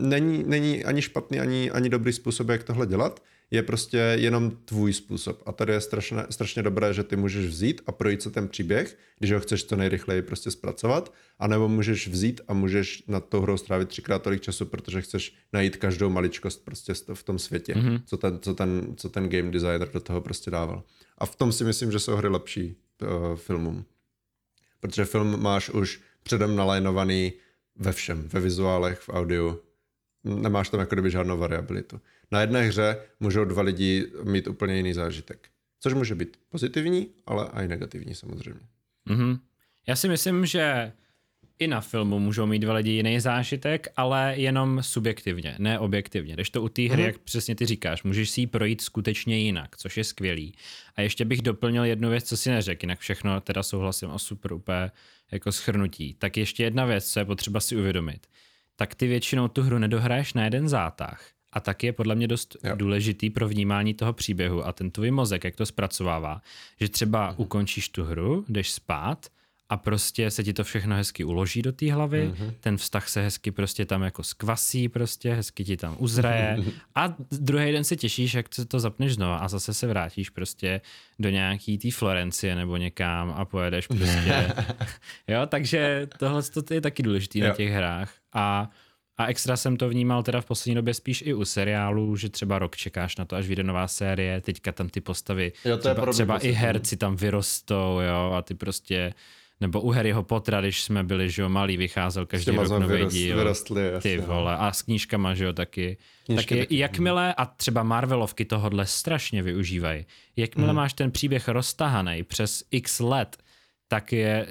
Není, není ani špatný, ani, ani dobrý způsob, jak tohle dělat, je prostě jenom tvůj způsob. A tady je strašné, strašně dobré, že ty můžeš vzít a projít se ten příběh, když ho chceš co nejrychleji prostě zpracovat, anebo můžeš vzít a můžeš nad tou hrou strávit třikrát tolik času, protože chceš najít každou maličkost prostě v tom světě, mm-hmm. co, ten, co, ten, co ten game designer do toho prostě dával. A v tom si myslím, že jsou hry lepší uh, filmům. Protože film máš už předem nalajnovaný ve všem, ve vizuálech, v audiu. Nemáš tam jako kdyby žádnou variabilitu. Na jedné hře můžou dva lidi mít úplně jiný zážitek. Což může být pozitivní, ale i negativní samozřejmě. Mm-hmm. Já si myslím, že i na filmu můžou mít dva lidi jiný zážitek, ale jenom subjektivně, ne objektivně. Když to u té hry, mm-hmm. jak přesně ty říkáš, můžeš si ji projít skutečně jinak, což je skvělý. A ještě bych doplnil jednu věc, co si neřekl, jinak všechno teda souhlasím o super úplně jako shrnutí. Tak ještě jedna věc, co je potřeba si uvědomit. Tak ty většinou tu hru nedohraješ na jeden zátah. A tak je podle mě dost jo. důležitý pro vnímání toho příběhu a ten tvůj mozek, jak to zpracovává. Že třeba mm-hmm. ukončíš tu hru, jdeš spát a prostě se ti to všechno hezky uloží do té hlavy, mm-hmm. ten vztah se hezky prostě tam jako skvasí, prostě hezky ti tam uzraje a druhý den se těšíš, jak to zapneš znova a zase se vrátíš prostě do nějaký té Florencie nebo někam a pojedeš prostě. Jo, takže tohle je taky důležitý jo. na těch hrách a A extra jsem to vnímal teda v poslední době spíš i u seriálů, že třeba rok čekáš na to, až vyjde nová série, teďka tam ty postavy, jo, třeba, třeba i herci tam vyrostou, jo, a ty prostě, nebo u Harryho Pottera, když jsme byli, že jo, malý, vycházel každý rok nový vyrost, díl, vyrostli, ty vole, a s knížkama, že jo, taky. Knížky taky, taky jakmile, a třeba Marvelovky tohodle strašně využívají, jakmile hmm. máš ten příběh roztahaný přes x let, tak je,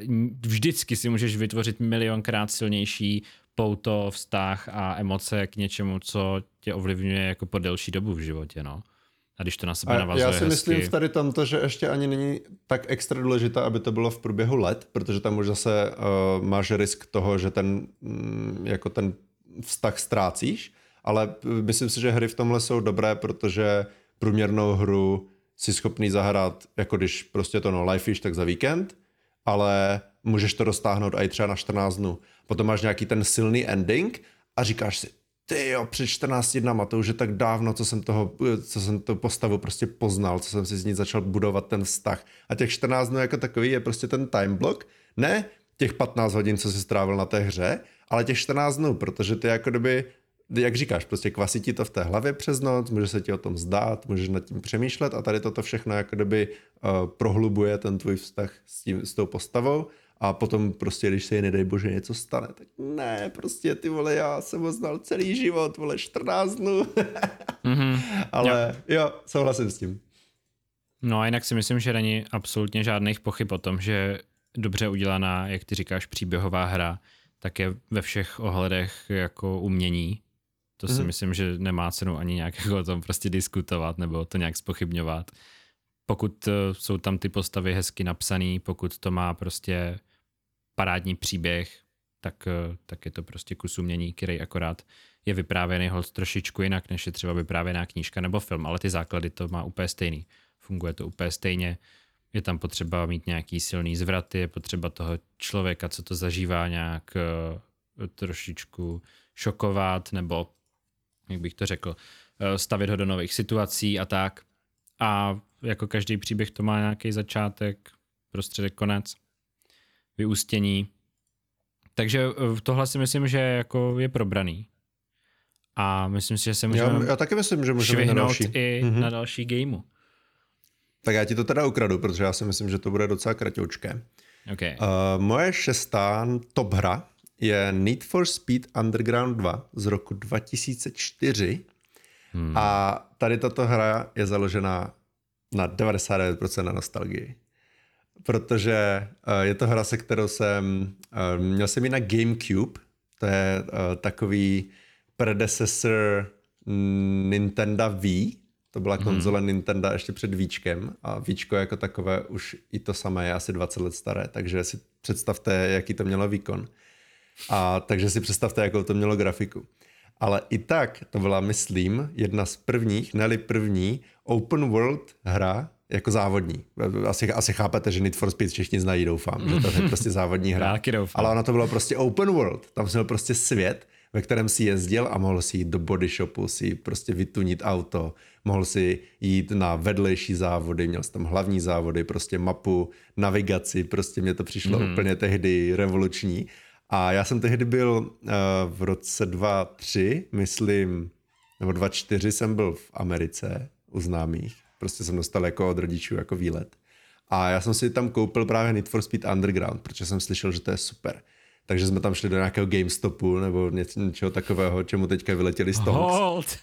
vždycky si můžeš vytvořit milionkrát silnější pouto, vztah a emoce k něčemu, co tě ovlivňuje jako po delší dobu v životě, no. A když to na sebe navazuje hezky. Já si myslím v tady tomto, že ještě ani není tak extra důležité, aby to bylo v průběhu let, protože tam už zase uh, máš risk toho, že ten, jako ten vztah ztrácíš, ale myslím si, že hry v tomhle jsou dobré, protože průměrnou hru si schopný zahrát, jako když prostě to no life ish, tak za víkend, ale můžeš to roztáhnout i třeba na čtrnáct dnů. Potom máš nějaký ten silný ending a říkáš si, ty jo, před čtrnácti dnama, to už je tak dávno, co jsem toho, co jsem to postavu prostě poznal, co jsem si z ní začal budovat ten vztah. A těch čtrnáct dnů jako takový je prostě ten time block, ne těch patnáct hodin, co jsi strávil na té hře, ale těch čtrnáct dnů, protože ty jako doby, jak říkáš, prostě kvasí ti to v té hlavě přes noc, může se ti o tom zdát, můžeš nad tím přemýšlet a tady toto všechno jako doby uh, prohlubuje ten tvůj vztah s, tím, s tou postavou. A potom prostě, když se jí nedej bože něco stane, tak ne, prostě ty vole, já jsem ho znal celý život, vole, čtrnáct dnů. Mm-hmm. Ale jo. jo, souhlasím s tím. No a jinak si myslím, že není absolutně žádných pochyb o tom, že dobře udělaná, jak ty říkáš, příběhová hra, tak je ve všech ohledech jako umění. To mm-hmm. si myslím, že nemá cenu ani nějak jako o tom prostě diskutovat nebo to nějak zpochybňovat. Pokud jsou tam ty postavy hezky napsané, pokud to má prostě parádní příběh, tak, tak je to prostě kus umění, který akorát je vyprávěný holt trošičku jinak, než je třeba vyprávěná knížka nebo film, ale ty základy to má úplně stejný. Funguje to úplně stejně, je tam potřeba mít nějaký silný zvraty, je potřeba toho člověka, co to zažívá, nějak trošičku šokovat nebo, jak bych to řekl, stavět ho do nových situací a tak. A jako každý příběh to má nějaký začátek, prostředek, konec, vyústění. Takže tohle si myslím, že jako je probraný. A myslím si, že se můžeme já, já taky myslím, že můžeme švihnout na další. i mm-hmm. na další gameu. Tak já ti to teda ukradu, protože já si myslím, že to bude docela kratoučké. Okay. Uh, moje šestá top hra je Need for Speed Underground dva z roku dva tisíce čtyři. Hmm. A tady tato hra je založená na devadesát devět procent na nostalgii. Protože je to hra, se kterou jsem... Měl jsem ji na GameCube. To je takový predecessor Nintendo Wii. To byla konzole hmm. Nintendo ještě před Víčkem. A Víčko jako takové už i to samé je asi dvacet let staré. Takže si představte, jaký to mělo výkon. A takže si představte, jakou to mělo grafiku. Ale i tak to byla, myslím, jedna z prvních, ne-li první, open world hra jako závodní. Asi, asi chápete, že Need for Speed všichni znají, doufám, že to je prostě závodní hra. Ale ona to byla prostě open world. Tam byl prostě svět, ve kterém si jezdil a mohl si jít do body shopu, si prostě vytunit auto, mohl si jít na vedlejší závody, měl jsi tam hlavní závody, prostě mapu, navigaci, prostě mě to přišlo mm. úplně tehdy revoluční. A já jsem tehdy byl uh, v roce dva tři, myslím, nebo dva čtyři jsem byl v Americe u známých. Prostě jsem dostal jako od rodičů jako výlet. A já jsem si tam koupil právě Need for Speed Underground, protože jsem slyšel, že to je super. Takže jsme tam šli do nějakého GameStopu nebo něco, něčeho takového, čemu teďka vyletěli Stonks.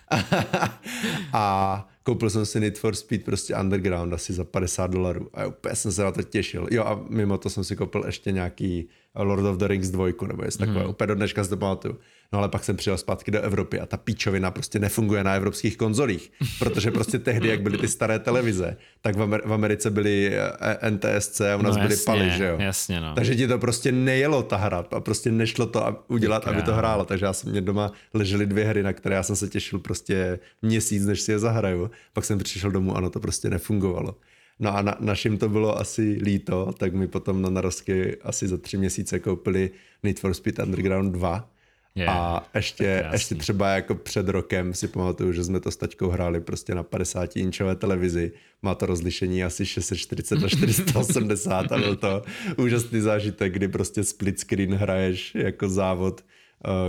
A koupil jsem si Need for Speed prostě Underground asi za padesát dolarů. A úplně jsem se na to těšil. Jo a mimo to jsem si koupil ještě nějaký Lord of the Rings dva, nebo jestli takové. Hmm. Úplně do dneška si to pamatuju. No ale pak jsem přijel zpátky do Evropy a ta píčovina prostě nefunguje na evropských konzolích. Protože prostě tehdy, jak byly ty staré televize, tak v, Amer- v Americe byly N T S C a u nás no, byly Pali, že jo? Jasně, no. Takže ti to prostě nejelo ta hra a prostě nešlo to udělat, Díkrát. aby to hrálo. Takže já jsem mě doma ležely dvě hry, na které já jsem se těšil prostě měsíc, než si je zahraju. Pak jsem přišel domů, ano, to prostě nefungovalo. No a na, našim to bylo asi líto, tak mi potom na narozky asi za tři měsíce koupili Need for Speed Underground dva. Yeah, a ještě, ještě třeba jako před rokem si pamatuju, že jsme to s taťkou hráli prostě na padesátiinčové televizi. Má to rozlišení asi šest set čtyřicet na čtyři sta osmdesát a byl to úžasný zážitek, kdy prostě split screen hraješ jako závod,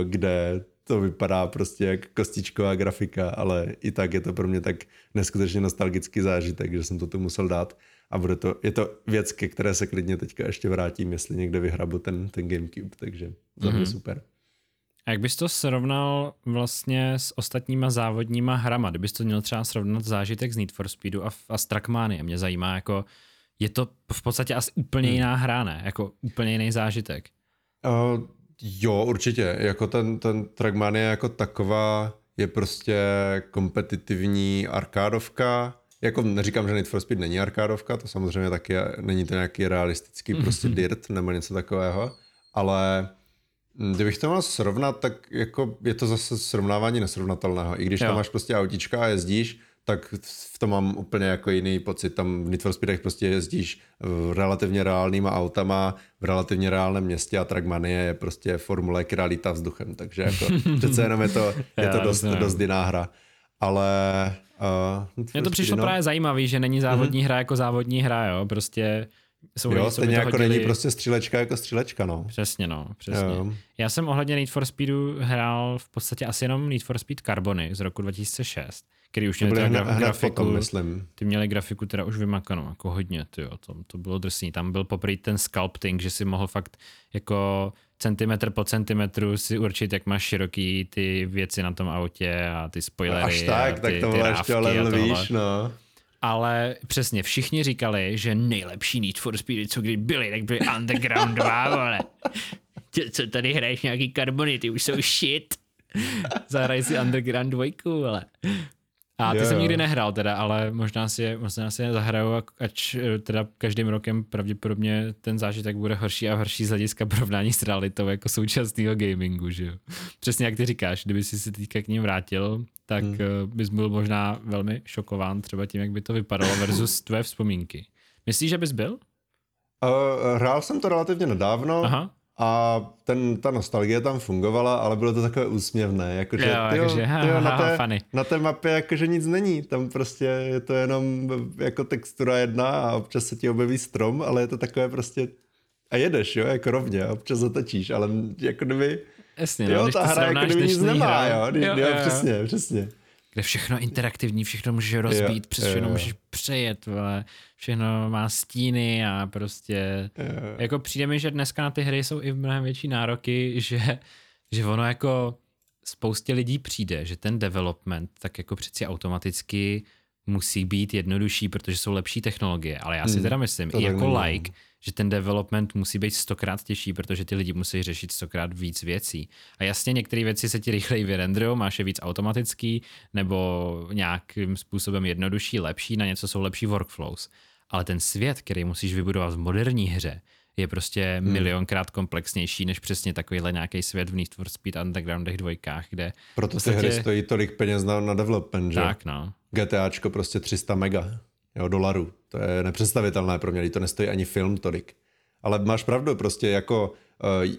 kde to vypadá prostě jak kostičková grafika, ale i tak je to pro mě tak neskutečně nostalgický zážitek, že jsem to tu musel dát a bude to, je to věc, ke které se klidně teďka ještě vrátím, jestli někde vyhrabu ten, ten GameCube, takže to mm-hmm. super. A jak bys to srovnal vlastně s ostatníma závodníma hrama? Kdybys to měl třeba srovnat zážitek z Need for Speedu a, a z Trackmania, mě zajímá, jako je to v podstatě asi úplně hmm. jiná hra, ne? Jako úplně jiný zážitek. Uh, jo, určitě. Jako ten, ten Trackmania jako taková je prostě kompetitivní arkádovka. Jako neříkám, že Need for Speed není arkádovka, to samozřejmě taky není to nějaký realistický prostě dirt nebo něco takového, ale... Kdybych to měl srovnat, tak jako je to zase srovnávání nesrovnatelného. I když jo. tam máš prostě autička a jezdíš, tak v tom mám úplně jako jiný pocit. Tam v Need for Speedech prostě jezdíš relativně reálnýma autama v relativně reálném městě a Trackmania je prostě formule, která lítá vzduchem, takže jako přece jenom je to, je to dost, dost jiná hra. Ale... Uh, mně to přišlo no. právě zajímavý, že není závodní mm-hmm. hra jako závodní hra, jo, prostě... Jsou jo, stejně jako hodili... není prostě střílečka jako střílečka, no. Přesně, no, přesně. Jo. Já jsem ohledně Need for Speedu hrál v podstatě asi jenom Need for Speed Carbony z roku dva tisíce šest, který už měl gra- grafiku, potom, myslím. Ty měli grafiku teda už vymakanou, jako hodně, tyjo, to, to bylo drsný. Tam byl poprý ten sculpting, že si mohl fakt jako centimetr po centimetru si určit, jak máš široký ty věci na tom autě a ty spoilery. Až tak, a ty, tak to bylo ještě level výš, no. Ale přesně, všichni říkali, že nejlepší Need for Speed, co kdy byly, tak byly Underground dva, vole. Ty, co tady hraješ nějaký karbony, ty už jsou shit. Zahraj si Underground dva, vole. A ty jo, jsem nikdy nehrál teda, ale možná si je, možná si je zahraju, ač teda každým rokem pravděpodobně ten zážitek bude horší a horší z hlediska porovnání s realitou jako současného gamingu, že jo. Přesně jak ty říkáš, kdyby si se teďka k ním vrátil, tak hmm. bys byl možná velmi šokován třeba tím, jak by to vypadalo versus tvé vzpomínky. Myslíš, že bys byl? Uh, hrál jsem to relativně nedávno. Aha. A ten, ta nostalgie tam fungovala, ale bylo to takové úsměvné, jakože jo, tyjo, jakože, ha, tyjo, ha, na, té, ha, na té mapě jakože nic není, tam prostě je to jenom jako textura jedna a občas se ti objeví strom, ale je to takové prostě a jedeš, jo, jako rovně, občas zatočíš, ale jako kdyby, jasně, tyjo, no, ta hra jako kdyby nic nemá, hra, jo, když, jo, jo, jo, přesně, přesně. Kde všechno interaktivní, všechno můžeš rozbít, přes všechno jo. můžeš přejet, vole. Všechno má stíny a prostě... Jo. Jako přijde mi, že dneska na ty hry jsou i mnohem větší nároky, že, že ono jako spoustě lidí přijde, že ten development tak jako přeci automaticky musí být jednodušší, protože jsou lepší technologie, ale já si hmm. teda myslím, to i jako nevím. Like, že ten development musí být stokrát těžší, protože ty lidi musí řešit stokrát víc věcí. A jasně, některé věci se ti rychleji vyrenderujou, máš je víc automatický, nebo nějakým způsobem jednodušší, lepší, na něco jsou lepší workflows. Ale ten svět, který musíš vybudovat v moderní hře, je prostě hmm. milionkrát komplexnější než přesně takovýhle nějaký svět v Need for Speed Undergroundech dvojkách, kde... Proto podstatě... ty hry stojí tolik peněz na, na development, že? Tak, no. GTAčko prostě tři sta mega, jo, dolarů. To je nepředstavitelné pro mě, to nestojí ani film tolik. Ale máš pravdu, prostě jako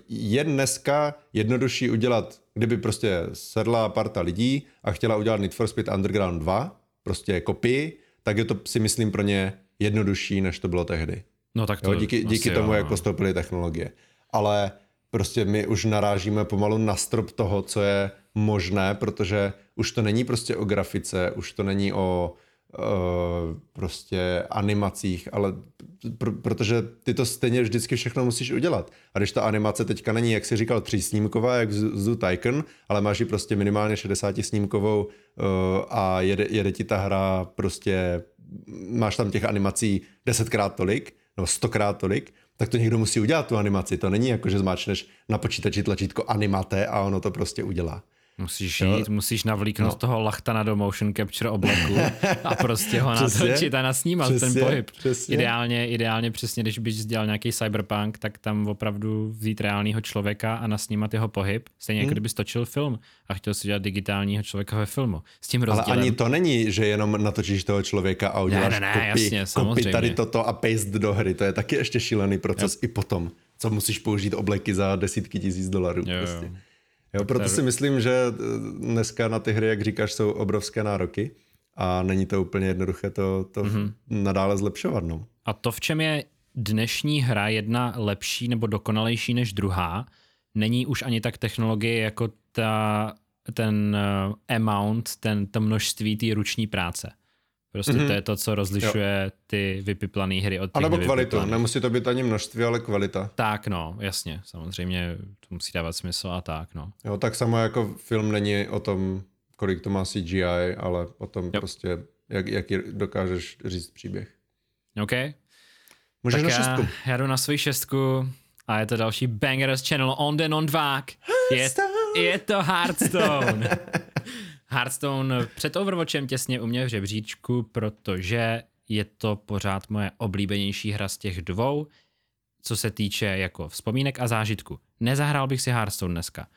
je dneska jednodušší udělat, kdyby prostě sedla parta lidí a chtěla udělat Need for Speed Underground dva, prostě kopii, tak je to si myslím pro ně jednodušší, než to bylo tehdy. No tak to jo, díky, díky tomu, jo, jak postoupily technologie. Ale prostě my už narážíme pomalu na strop toho, co je možné, protože už to není prostě o grafice, už to není o Uh, prostě animacích, ale pr- protože ty to stejně vždycky všechno musíš udělat. A když ta animace teďka není, jak jsi říkal, třísnímková, jak v Zoo Tycoon, ale máš ji prostě minimálně šedesátisnímkovou uh, a jede, jede ti ta hra prostě, máš tam těch animací desetkrát tolik, nebo stokrát tolik, tak to někdo musí udělat tu animaci. To není jako, že zmáčneš na počítači tlačítko animate a ono to prostě udělá. Musíš jít, jo. musíš navlíknout no. toho lachtana do motion capture obleku a prostě ho natočit a nasnímat přesně, ten pohyb. Přesně. Ideálně, ideálně přesně, když bys dělal nějaký cyberpunk, tak tam opravdu vzít reálného člověka a nasnímat jeho pohyb, stejně hmm. jako kdyby stočil film a chtěl si dělat digitálního člověka ve filmu. S tím rozdílem... Ale ani to není, že jenom natočíš toho člověka a uděláš ne, ne, ne, kopii, jasně, kopii tady toto a paste do hry. To je taky ještě šílený proces jo. i potom, co musíš použít obleky za desítky tisíc dolarů. Jo, prostě. jo. Jo, proto si myslím, že dneska na ty hry, jak říkáš, jsou obrovské nároky a není to úplně jednoduché to, to mm-hmm. nadále zlepšovat. No. A to, v čem je dnešní hra jedna lepší nebo dokonalejší než druhá, není už ani tak technologie jako ta, ten amount, ten, to množství té ruční práce. Prostě mm-hmm. to je to, co rozlišuje jo. ty vypiplané hry od těch nevypiplaných. A nebo kvalitu, nemusí to být ani množství, ale kvalita. Tak no, jasně, samozřejmě to musí dávat smysl a tak no. Jo, tak samo jako film není o tom, kolik to má C G I, ale o tom jo. prostě, jak, jak dokážeš říct příběh. OK. Můžeš tak na šestku. Já, já jdu na svou šestku a je to další banger z channelu Onden on Dvák. Je, je to Hearthstone. Hearthstone před Overwatchem těsně u mě v žebříčku, protože je to pořád moje oblíbenější hra z těch dvou, co se týče jako vzpomínek a zážitku. Nezahrál bych si Hearthstone dneska.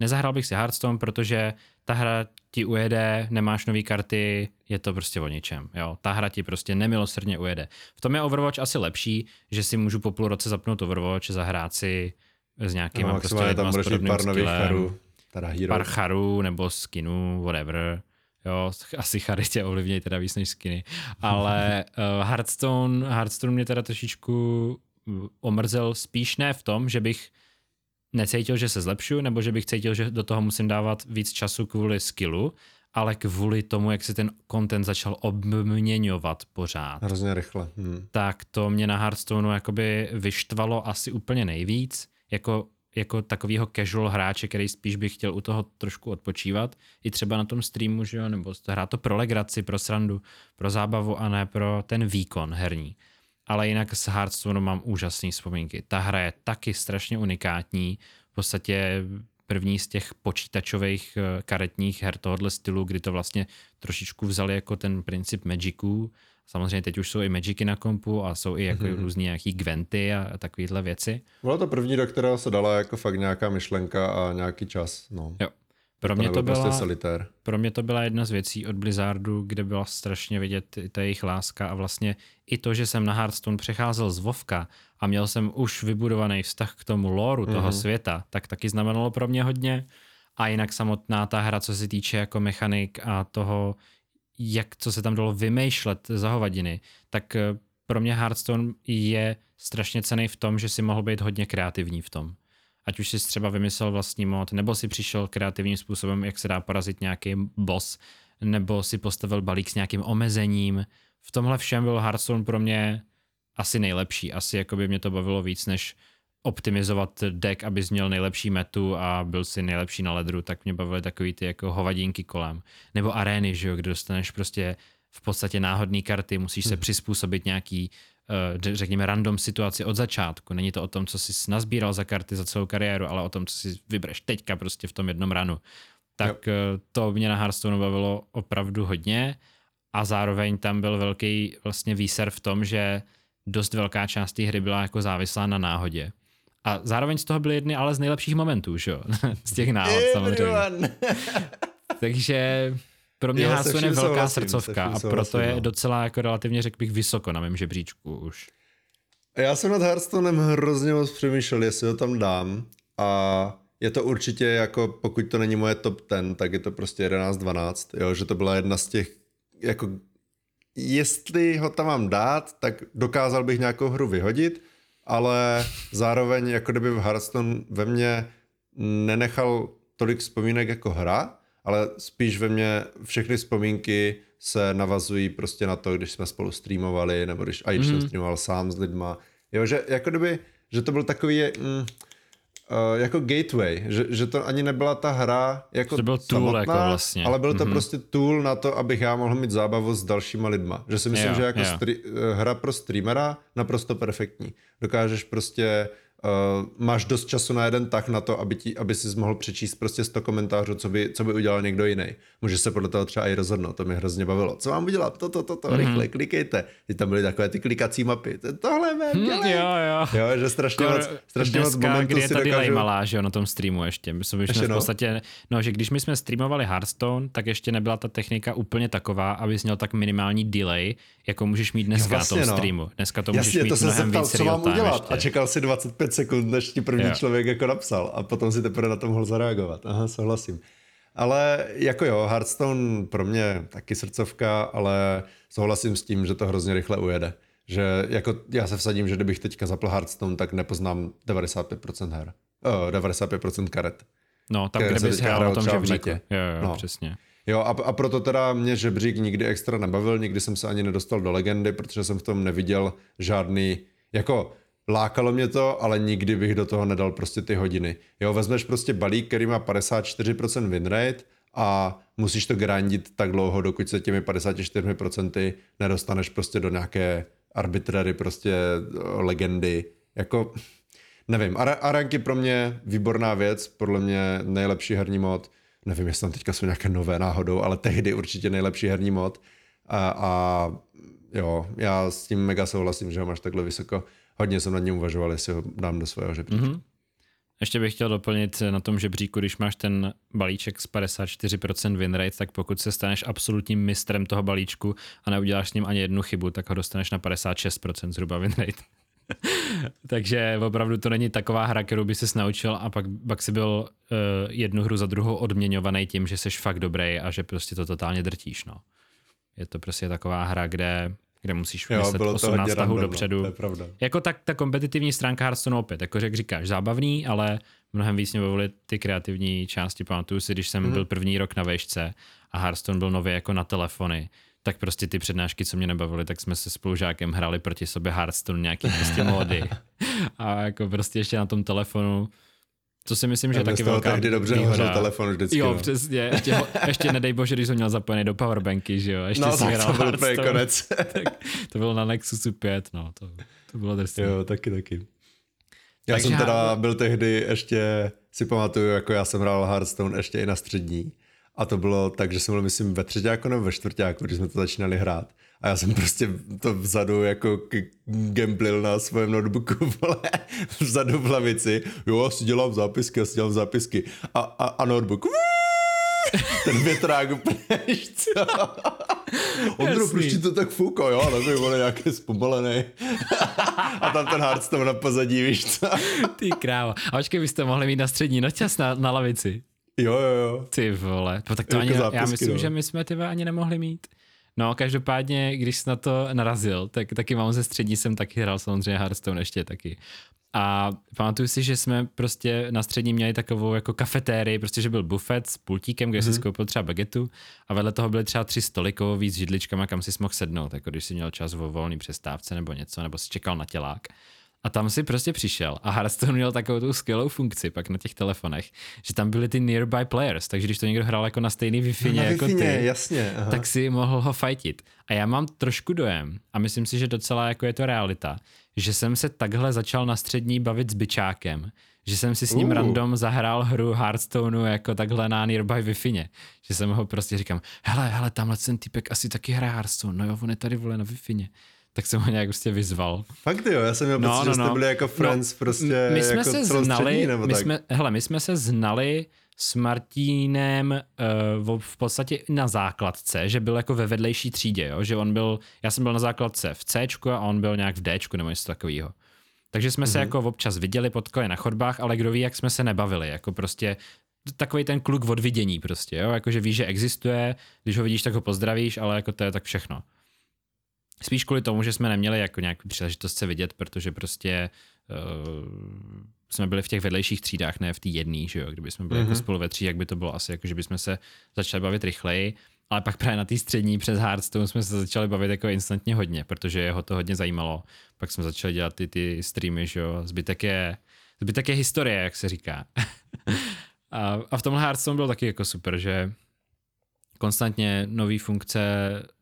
Nezahrál bych si Hearthstone, protože ta hra ti ujede, nemáš nový karty, je to prostě o ničem. Jo? Ta hra ti prostě nemilosrdně ujede. V tom je Overwatch asi lepší, že si můžu po půl roce zapnout Overwatch, zahrát si s nějakýma no, prostě lidma s podobným skillem, pár charů nebo skinů, whatever. Jo, asi chary tě ovlivnějí teda víc než skiny. Ale uh, Hearthstone, Hearthstone mě teda trošičku omrzel, spíš ne v tom, že bych necítil, že se zlepšuju, nebo že bych cítil, že do toho musím dávat víc času kvůli skillu, ale kvůli tomu, jak se ten content začal obměňovat pořád. Hrozně rychle. Hmm. Tak to mě na Hearthstoneu jakoby vyštvalo asi úplně nejvíc, jako, jako takovýho casual hráče, který spíš bych chtěl u toho trošku odpočívat. I třeba na tom streamu, že jo, nebo hrát to pro legraci, pro srandu, pro zábavu a ne pro ten výkon herní. Ale jinak s Hearthstone mám úžasné vzpomínky. Ta hra je taky strašně unikátní. V podstatě první z těch počítačových karetních her tohohle stylu, kdy to vlastně trošičku vzali jako ten princip Magiců. Samozřejmě teď už jsou i Magicy na kompu a jsou i jako mm-hmm. různý nějaký Gwenty a takovýhle věci. Bylo to první, do kterého se dala jako fakt nějaká myšlenka a nějaký čas. No. Jo. Pro mě, to byla, pro mě to byla jedna z věcí od Blizzardu, kde byla strašně vidět ta jejich láska a vlastně i to, že jsem na Hearthstone přecházel z Vovka a měl jsem už vybudovaný vztah k tomu loreu toho mm-hmm. světa, tak taky znamenalo pro mě hodně. A jinak samotná ta hra, co se týče jako mechanik a toho, jak co se tam dalo vymýšlet za hovadiny, tak pro mě Hearthstone je strašně cenný v tom, že si mohl být hodně kreativní v tom. Ať už jsi třeba vymyslel vlastní mod, nebo si přišel kreativním způsobem, jak se dá porazit nějaký boss, nebo si postavil balík s nějakým omezením. V tomhle všem byl Hearthstone pro mě asi nejlepší. Asi jako by mě to bavilo víc, než optimizovat deck, abys měl nejlepší metu a byl si nejlepší na ledru, tak mě bavily takový ty jako hovadinky kolem. Nebo arény, že jo, kde dostaneš prostě v podstatě náhodné karty, musíš se hmm. přizpůsobit nějaký řekněme random situaci od začátku. Není to o tom, co jsi nazbíral za karty za celou kariéru, ale o tom, co si vybereš teďka prostě v tom jednom ranu. Tak jo. To mě na Hearthstone bavilo opravdu hodně a zároveň tam byl velký vlastně výser v tom, že dost velká část té hry byla jako závislá na náhodě. A zároveň z toho byly jedny ale z nejlepších momentů, že jo? Z těch náhod samozřejmě. Takže pro mě Hearthstone je velká vlastně, srdcovka a proto vlastně, je no. docela jako relativně, řekl bych, vysoko na mém žebříčku už. Já jsem nad Hearthstonem hrozně moc přemýšlel, jestli ho tam dám a je to určitě jako, pokud to není moje top deset, tak je to prostě jedenáct dvanáct, jo, že to byla jedna z těch, jako jestli ho tam mám dát, tak dokázal bych nějakou hru vyhodit, ale zároveň jako kdyby Hearthstone ve mně nenechal tolik vzpomínek jako hra, ale spíš ve mně všechny vzpomínky se navazují prostě na to, když jsme spolu streamovali, nebo když, a když mm-hmm. jsem streamoval sám s lidma. Jo, že jako kdyby, že to byl takový mm, uh, jako gateway, že, že to ani nebyla ta hra jako to byl tool samotná, jako vlastně. Ale byl mm-hmm. to prostě tool na to, abych já mohl mít zábavu s dalšíma lidma. Že si myslím, jo, že jako stri- hra pro streamera naprosto perfektní. Dokážeš prostě Uh, máš dost času na jeden tah na to, aby, ti, aby jsi mohl přečíst prostě sto komentářů, co by, co by udělal někdo jiný. Můžeš se podle toho třeba i rozhodnout, to mě hrozně bavilo. Co mám udělat? To, to, to, to, mm-hmm. rychle, klikejte. Teď tam byly takové ty klikací mapy. Tohle mě, mm, jo, jo. Jo, že strašně Kor, moc, strašně dneska, moc momentů si dokážu. Dneska, malá, že jo, na tom streamu ještě. Myslím, že ještě no? v podstatě, no, že když my jsme streamovali Hearthstone, tak ještě nebyla ta technika úplně taková, abys měl tak minimální delay, jako můžeš mít dneska jo, vlastně, na tom no. streamu. Dneska to můžeš mít mnohem víc real-time ještě. A čekal si dvacet pět sekund, než ti první jo. člověk jako napsal a potom si teprve na tom mohl zareagovat. Aha, souhlasím. Ale jako jo, Hearthstone pro mě taky srdcovka, ale souhlasím s tím, že to hrozně rychle ujede. Že jako já se vsadím, že kdybych teďka zapl Hearthstone, tak nepoznám devadesát pět procent her. Oh, devadesát pět procent karet. No, tam, kde bys hrál o tom žebříku. Jo, jo, no. přesně. Jo, a, a proto teda mě žebřík nikdy extra nebavil, nikdy jsem se ani nedostal do legendy, protože jsem v tom neviděl žádný, jako lákalo mě to, ale nikdy bych do toho nedal prostě ty hodiny. Jo, vezmeš prostě balík, který má padesát čtyři procent winrate a musíš to grindit tak dlouho, dokud se těmi padesáti čtyřmi procenty nedostaneš prostě do nějaké arbitrary, prostě legendy. Jako, nevím, Ar- aranky pro mě výborná věc, podle mě nejlepší herní mod. Nevím, jestli tam teďka jsou nějaké nové náhodou, ale tehdy určitě nejlepší herní mod. A, a jo, já s tím mega souhlasím, že ho máš takhle vysoko. Hodně jsem nad ním uvažoval, jestli ho dám do svého žebříčku. Mm-hmm. Ještě bych chtěl doplnit na tom žebříku, když máš ten balíček s padesát čtyři procent winrate, tak pokud se staneš absolutním mistrem toho balíčku a neuděláš s ním ani jednu chybu, tak ho dostaneš na padesát šest procent zhruba winrate. Takže opravdu to není taková hra, kterou by ses naučil a pak, pak si byl uh, jednu hru za druhou odměňovaný tím, že seš fakt dobrý a že prostě to totálně drtíš. No. Je to prostě taková hra, kde... kde musíš myslet osmnáct tahů dopředu. Jako tak ta kompetitivní stránka Hearthstone opět, jako jak říkáš, zábavný, ale mnohem víc mě bavily ty kreativní části. Pamatuju si, když jsem mm-hmm. byl první rok na vejšce a Hearthstone byl nově jako na telefony, tak prostě ty přednášky, co mě nebavily, tak jsme se spolužákem hráli proti sobě Hearthstone nějaký prostě módy. A jako prostě ještě na tom telefonu, co si myslím, že je taky velká tehdy dobře hořel telefon vždycky. Jo, no. Přesně. Ještě, ho, ještě nedej bože, když jsem měl zapojený do powerbanky, že jo. Ještě no, jsem hrál to byl konec. To bylo na Nexusu pět, no. To, to bylo drsné. Jo, taky, taky. Já Takže jsem teda já... byl tehdy ještě, si pamatuju, jako já jsem hrál Hearthstone ještě i na střední. A to bylo tak, že jsem byl, myslím, ve třeťáku nebo ve čtvrťáku, když jsme to začínali hrát. A já jsem prostě to vzadu jako gamblil na svém notebooku, vole, vzadu v lavici. Jo, já si dělám zápisky, já si dělám zápisky. A, a, a notebook. Ten větrák úplně, co? Ondro, prostě to tak fouká, jo, nevím, on je nějaký zpomalený. A tam ten Hearthstone na pozadí, víš co? Ty kráva. A počkej, byste mohli mít na střední nočas na, na lavici. Jo, jo, jo. Ty vole. No, tak to jako ani, zápisky, já myslím, no. Že my jsme tyhle ani nemohli mít. No, každopádně, když jsi na to narazil, tak taky mám ze střední, jsem taky hrál samozřejmě Hearthstone ještě taky. A pamatuju si, že jsme prostě na střední měli takovou jako kafetérii, prostě, že byl bufet s pultíkem, kde mm-hmm. jsi koupil třeba bagetu a vedle toho byly třeba tři stoly kovový s židličkama, kam jsi mohl sednout, jako když jsi měl čas o volný přestávce nebo něco, nebo jsi čekal na tělák. A tam si prostě přišel a Hearthstone měl takovou tu skvělou funkci pak na těch telefonech, že tam byly ty nearby players, takže když to někdo hrál jako na stejný Wi-Fi jako ty, jasně, tak si mohl ho fajtit. A já mám trošku dojem a myslím si, že docela jako je to realita, že jsem se takhle začal na střední bavit s bičákem, že jsem si s ním uh. random zahrál hru Hearthstoneu jako takhle na nearby Wi-Fi, že jsem ho prostě říkám, hele, hele, tamhle ten týpek asi taky hraje Hearthstone, no jo, on je tady vole na Wi-Fi. Tak jsem ho nějak prostě vyzval. Fakt jo, já jsem měl no, pocit, no, že jste byli jako friends no, prostě my jsme jako se znali, nebo my tak. Jsme, hele, my jsme se znali s Martínem uh, v podstatě na základce, že byl jako ve vedlejší třídě, jo? Že on byl, já jsem byl na základce v Cčku a on byl nějak v Dčku nebo něco takového. Takže jsme mm-hmm. se jako občas viděli, potkali na chodbách, ale kdo ví, jak jsme se nebavili, jako prostě takový ten kluk od vidění prostě, jo? Jako, že víš, že existuje, když ho vidíš, tak ho pozdravíš, ale jako to je tak všechno. Spíš kvůli tomu, že jsme neměli jako nějakou příležitost se vidět, protože prostě uh, jsme byli v těch vedlejších třídách, ne v té jedné, že jo, kdyby jsme byli mm-hmm. jako spolu ve tří, jak by to bylo asi, jako že bychom se začali bavit rychleji, ale pak právě na té střední přes Hearthstone jsme se začali bavit jako instantně hodně, protože jeho to hodně zajímalo, pak jsme začali dělat ty, ty streamy, že jo, zbytek je, zbytek je historie, jak se říká. a, a v tomhle Hearthstone bylo taky jako super, že konstantně nový funkce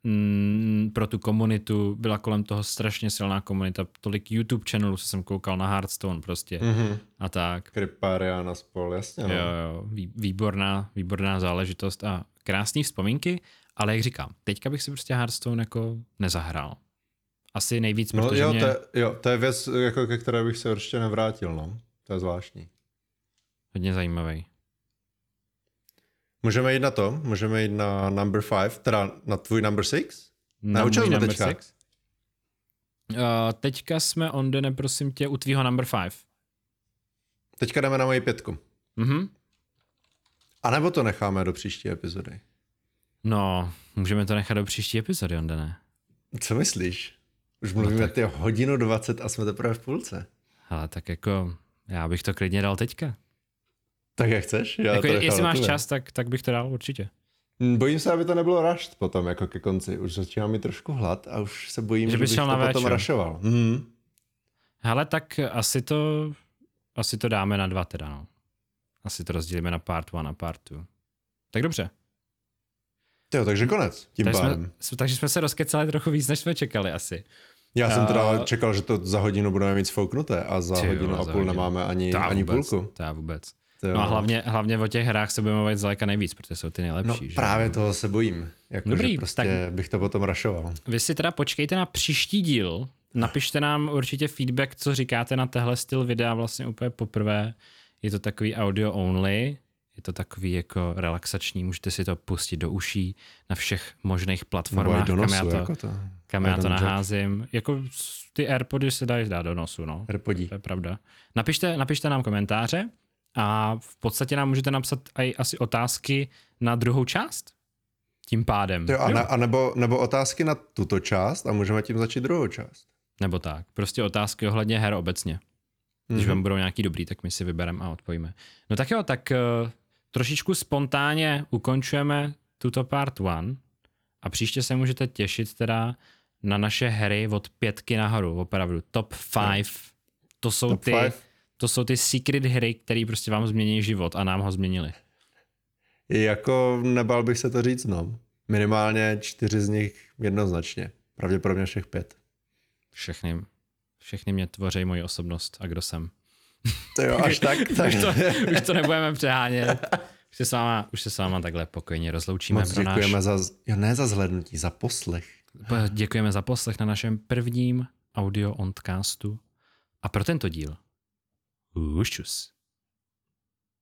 m, pro tu komunitu, byla kolem toho strašně silná komunita, tolik YouTube channelů se jsem koukal na Hearthstone prostě mm-hmm. a tak. Krypariana spol, jasně. Jo, jo, výborná, výborná záležitost a krásný vzpomínky, ale jak říkám, teďka bych si prostě Hearthstone jako nezahrál. Asi nejvíc, no, protože jo, mě... To je, jo, to je věc, jako, ke které bych se určitě nevrátil, no. To je zvláštní. Hodně zajímavý. Můžeme jít na to? Můžeme jít na number five, teda na tvůj number six? Na učil jsme teďka? Six? Uh, teďka jsme, onde neprosím tě, u tvýho number five. Teďka jdeme na moji pětku. Mm-hmm. A nebo to necháme do příští epizody? No, můžeme to nechat do příští epizody, onde ne. Co myslíš? Už mluvíme no tak... ty hodinu dvacet a jsme teprve v půlce. Ale tak jako, já bych to klidně dal teďka. Tak jak chceš? Já jako jestli máš čas, tak, tak bych to dal určitě. Bojím se, aby to nebylo rushed potom, jako ke konci. Už začíná mi trošku hlad a už se bojím, že, že bych to potom rushoval. Mm. Hele, tak asi to, asi to dáme na dva teda. No. Asi to rozdělíme na part one a part two. Tak dobře. Jo, takže konec tím tak pádem. Jsme, takže jsme se rozkecali trochu víc, než jsme čekali asi. Já uh, jsem teda čekal, že to za hodinu budeme mít sfouknuté a za hodinu jo, a půl hodinu. Nemáme ani, ani vůbec, půlku. Ta vůbec. No a hlavně, hlavně o těch hrách se budeme mluvit zdaleka nejvíc, protože jsou ty nejlepší. No právě že? Toho se bojím. Jako, dobrý, prostě tak bych to potom rašoval. Vy si teda počkejte na příští díl. Napište nám určitě feedback, co říkáte na tehle styl videa vlastně úplně poprvé. Je to takový audio only, je to takový jako relaxační, můžete si to pustit do uší na všech možných platformách, do nosu, kam já to, jako ta, kam já to naházím. Jako ty AirPody se dají dát do nosu, no. AirPodí. To je pravda. Napište, napište nám komentáře a v podstatě nám můžete napsat aj asi otázky na druhou část. Tím pádem. Jo, a, ne, a nebo, nebo otázky na tuto část a můžeme tím začít druhou část. Nebo tak. Prostě otázky ohledně her obecně. Když mm-hmm. vám budou nějaký dobrý, tak my si vybereme a odpovíme. No tak jo, tak uh, trošičku spontánně ukončujeme tuto part one a příště se můžete těšit teda na naše hry od pětky nahoru, opravdu. Top five. To jsou, Top ty, five. To jsou ty secret hry, které prostě vám změní život a nám ho změnili. Jako nebál bych se to říct, no. Minimálně čtyři z nich jednoznačně. Pravděpodobně všech pět. Všechny, všechny mě tvoří moji osobnost a kdo jsem. To jo, až tak. tak. Už, to, už to nebudeme přehánět. Už se s váma, už se s váma takhle pokojně rozloučíme. Moc pro děkujeme náš... za, jo, ne za zhlédnutí, za poslech. Děkujeme za poslech na našem prvním audio oncastu. A pro tento díl. Už čus.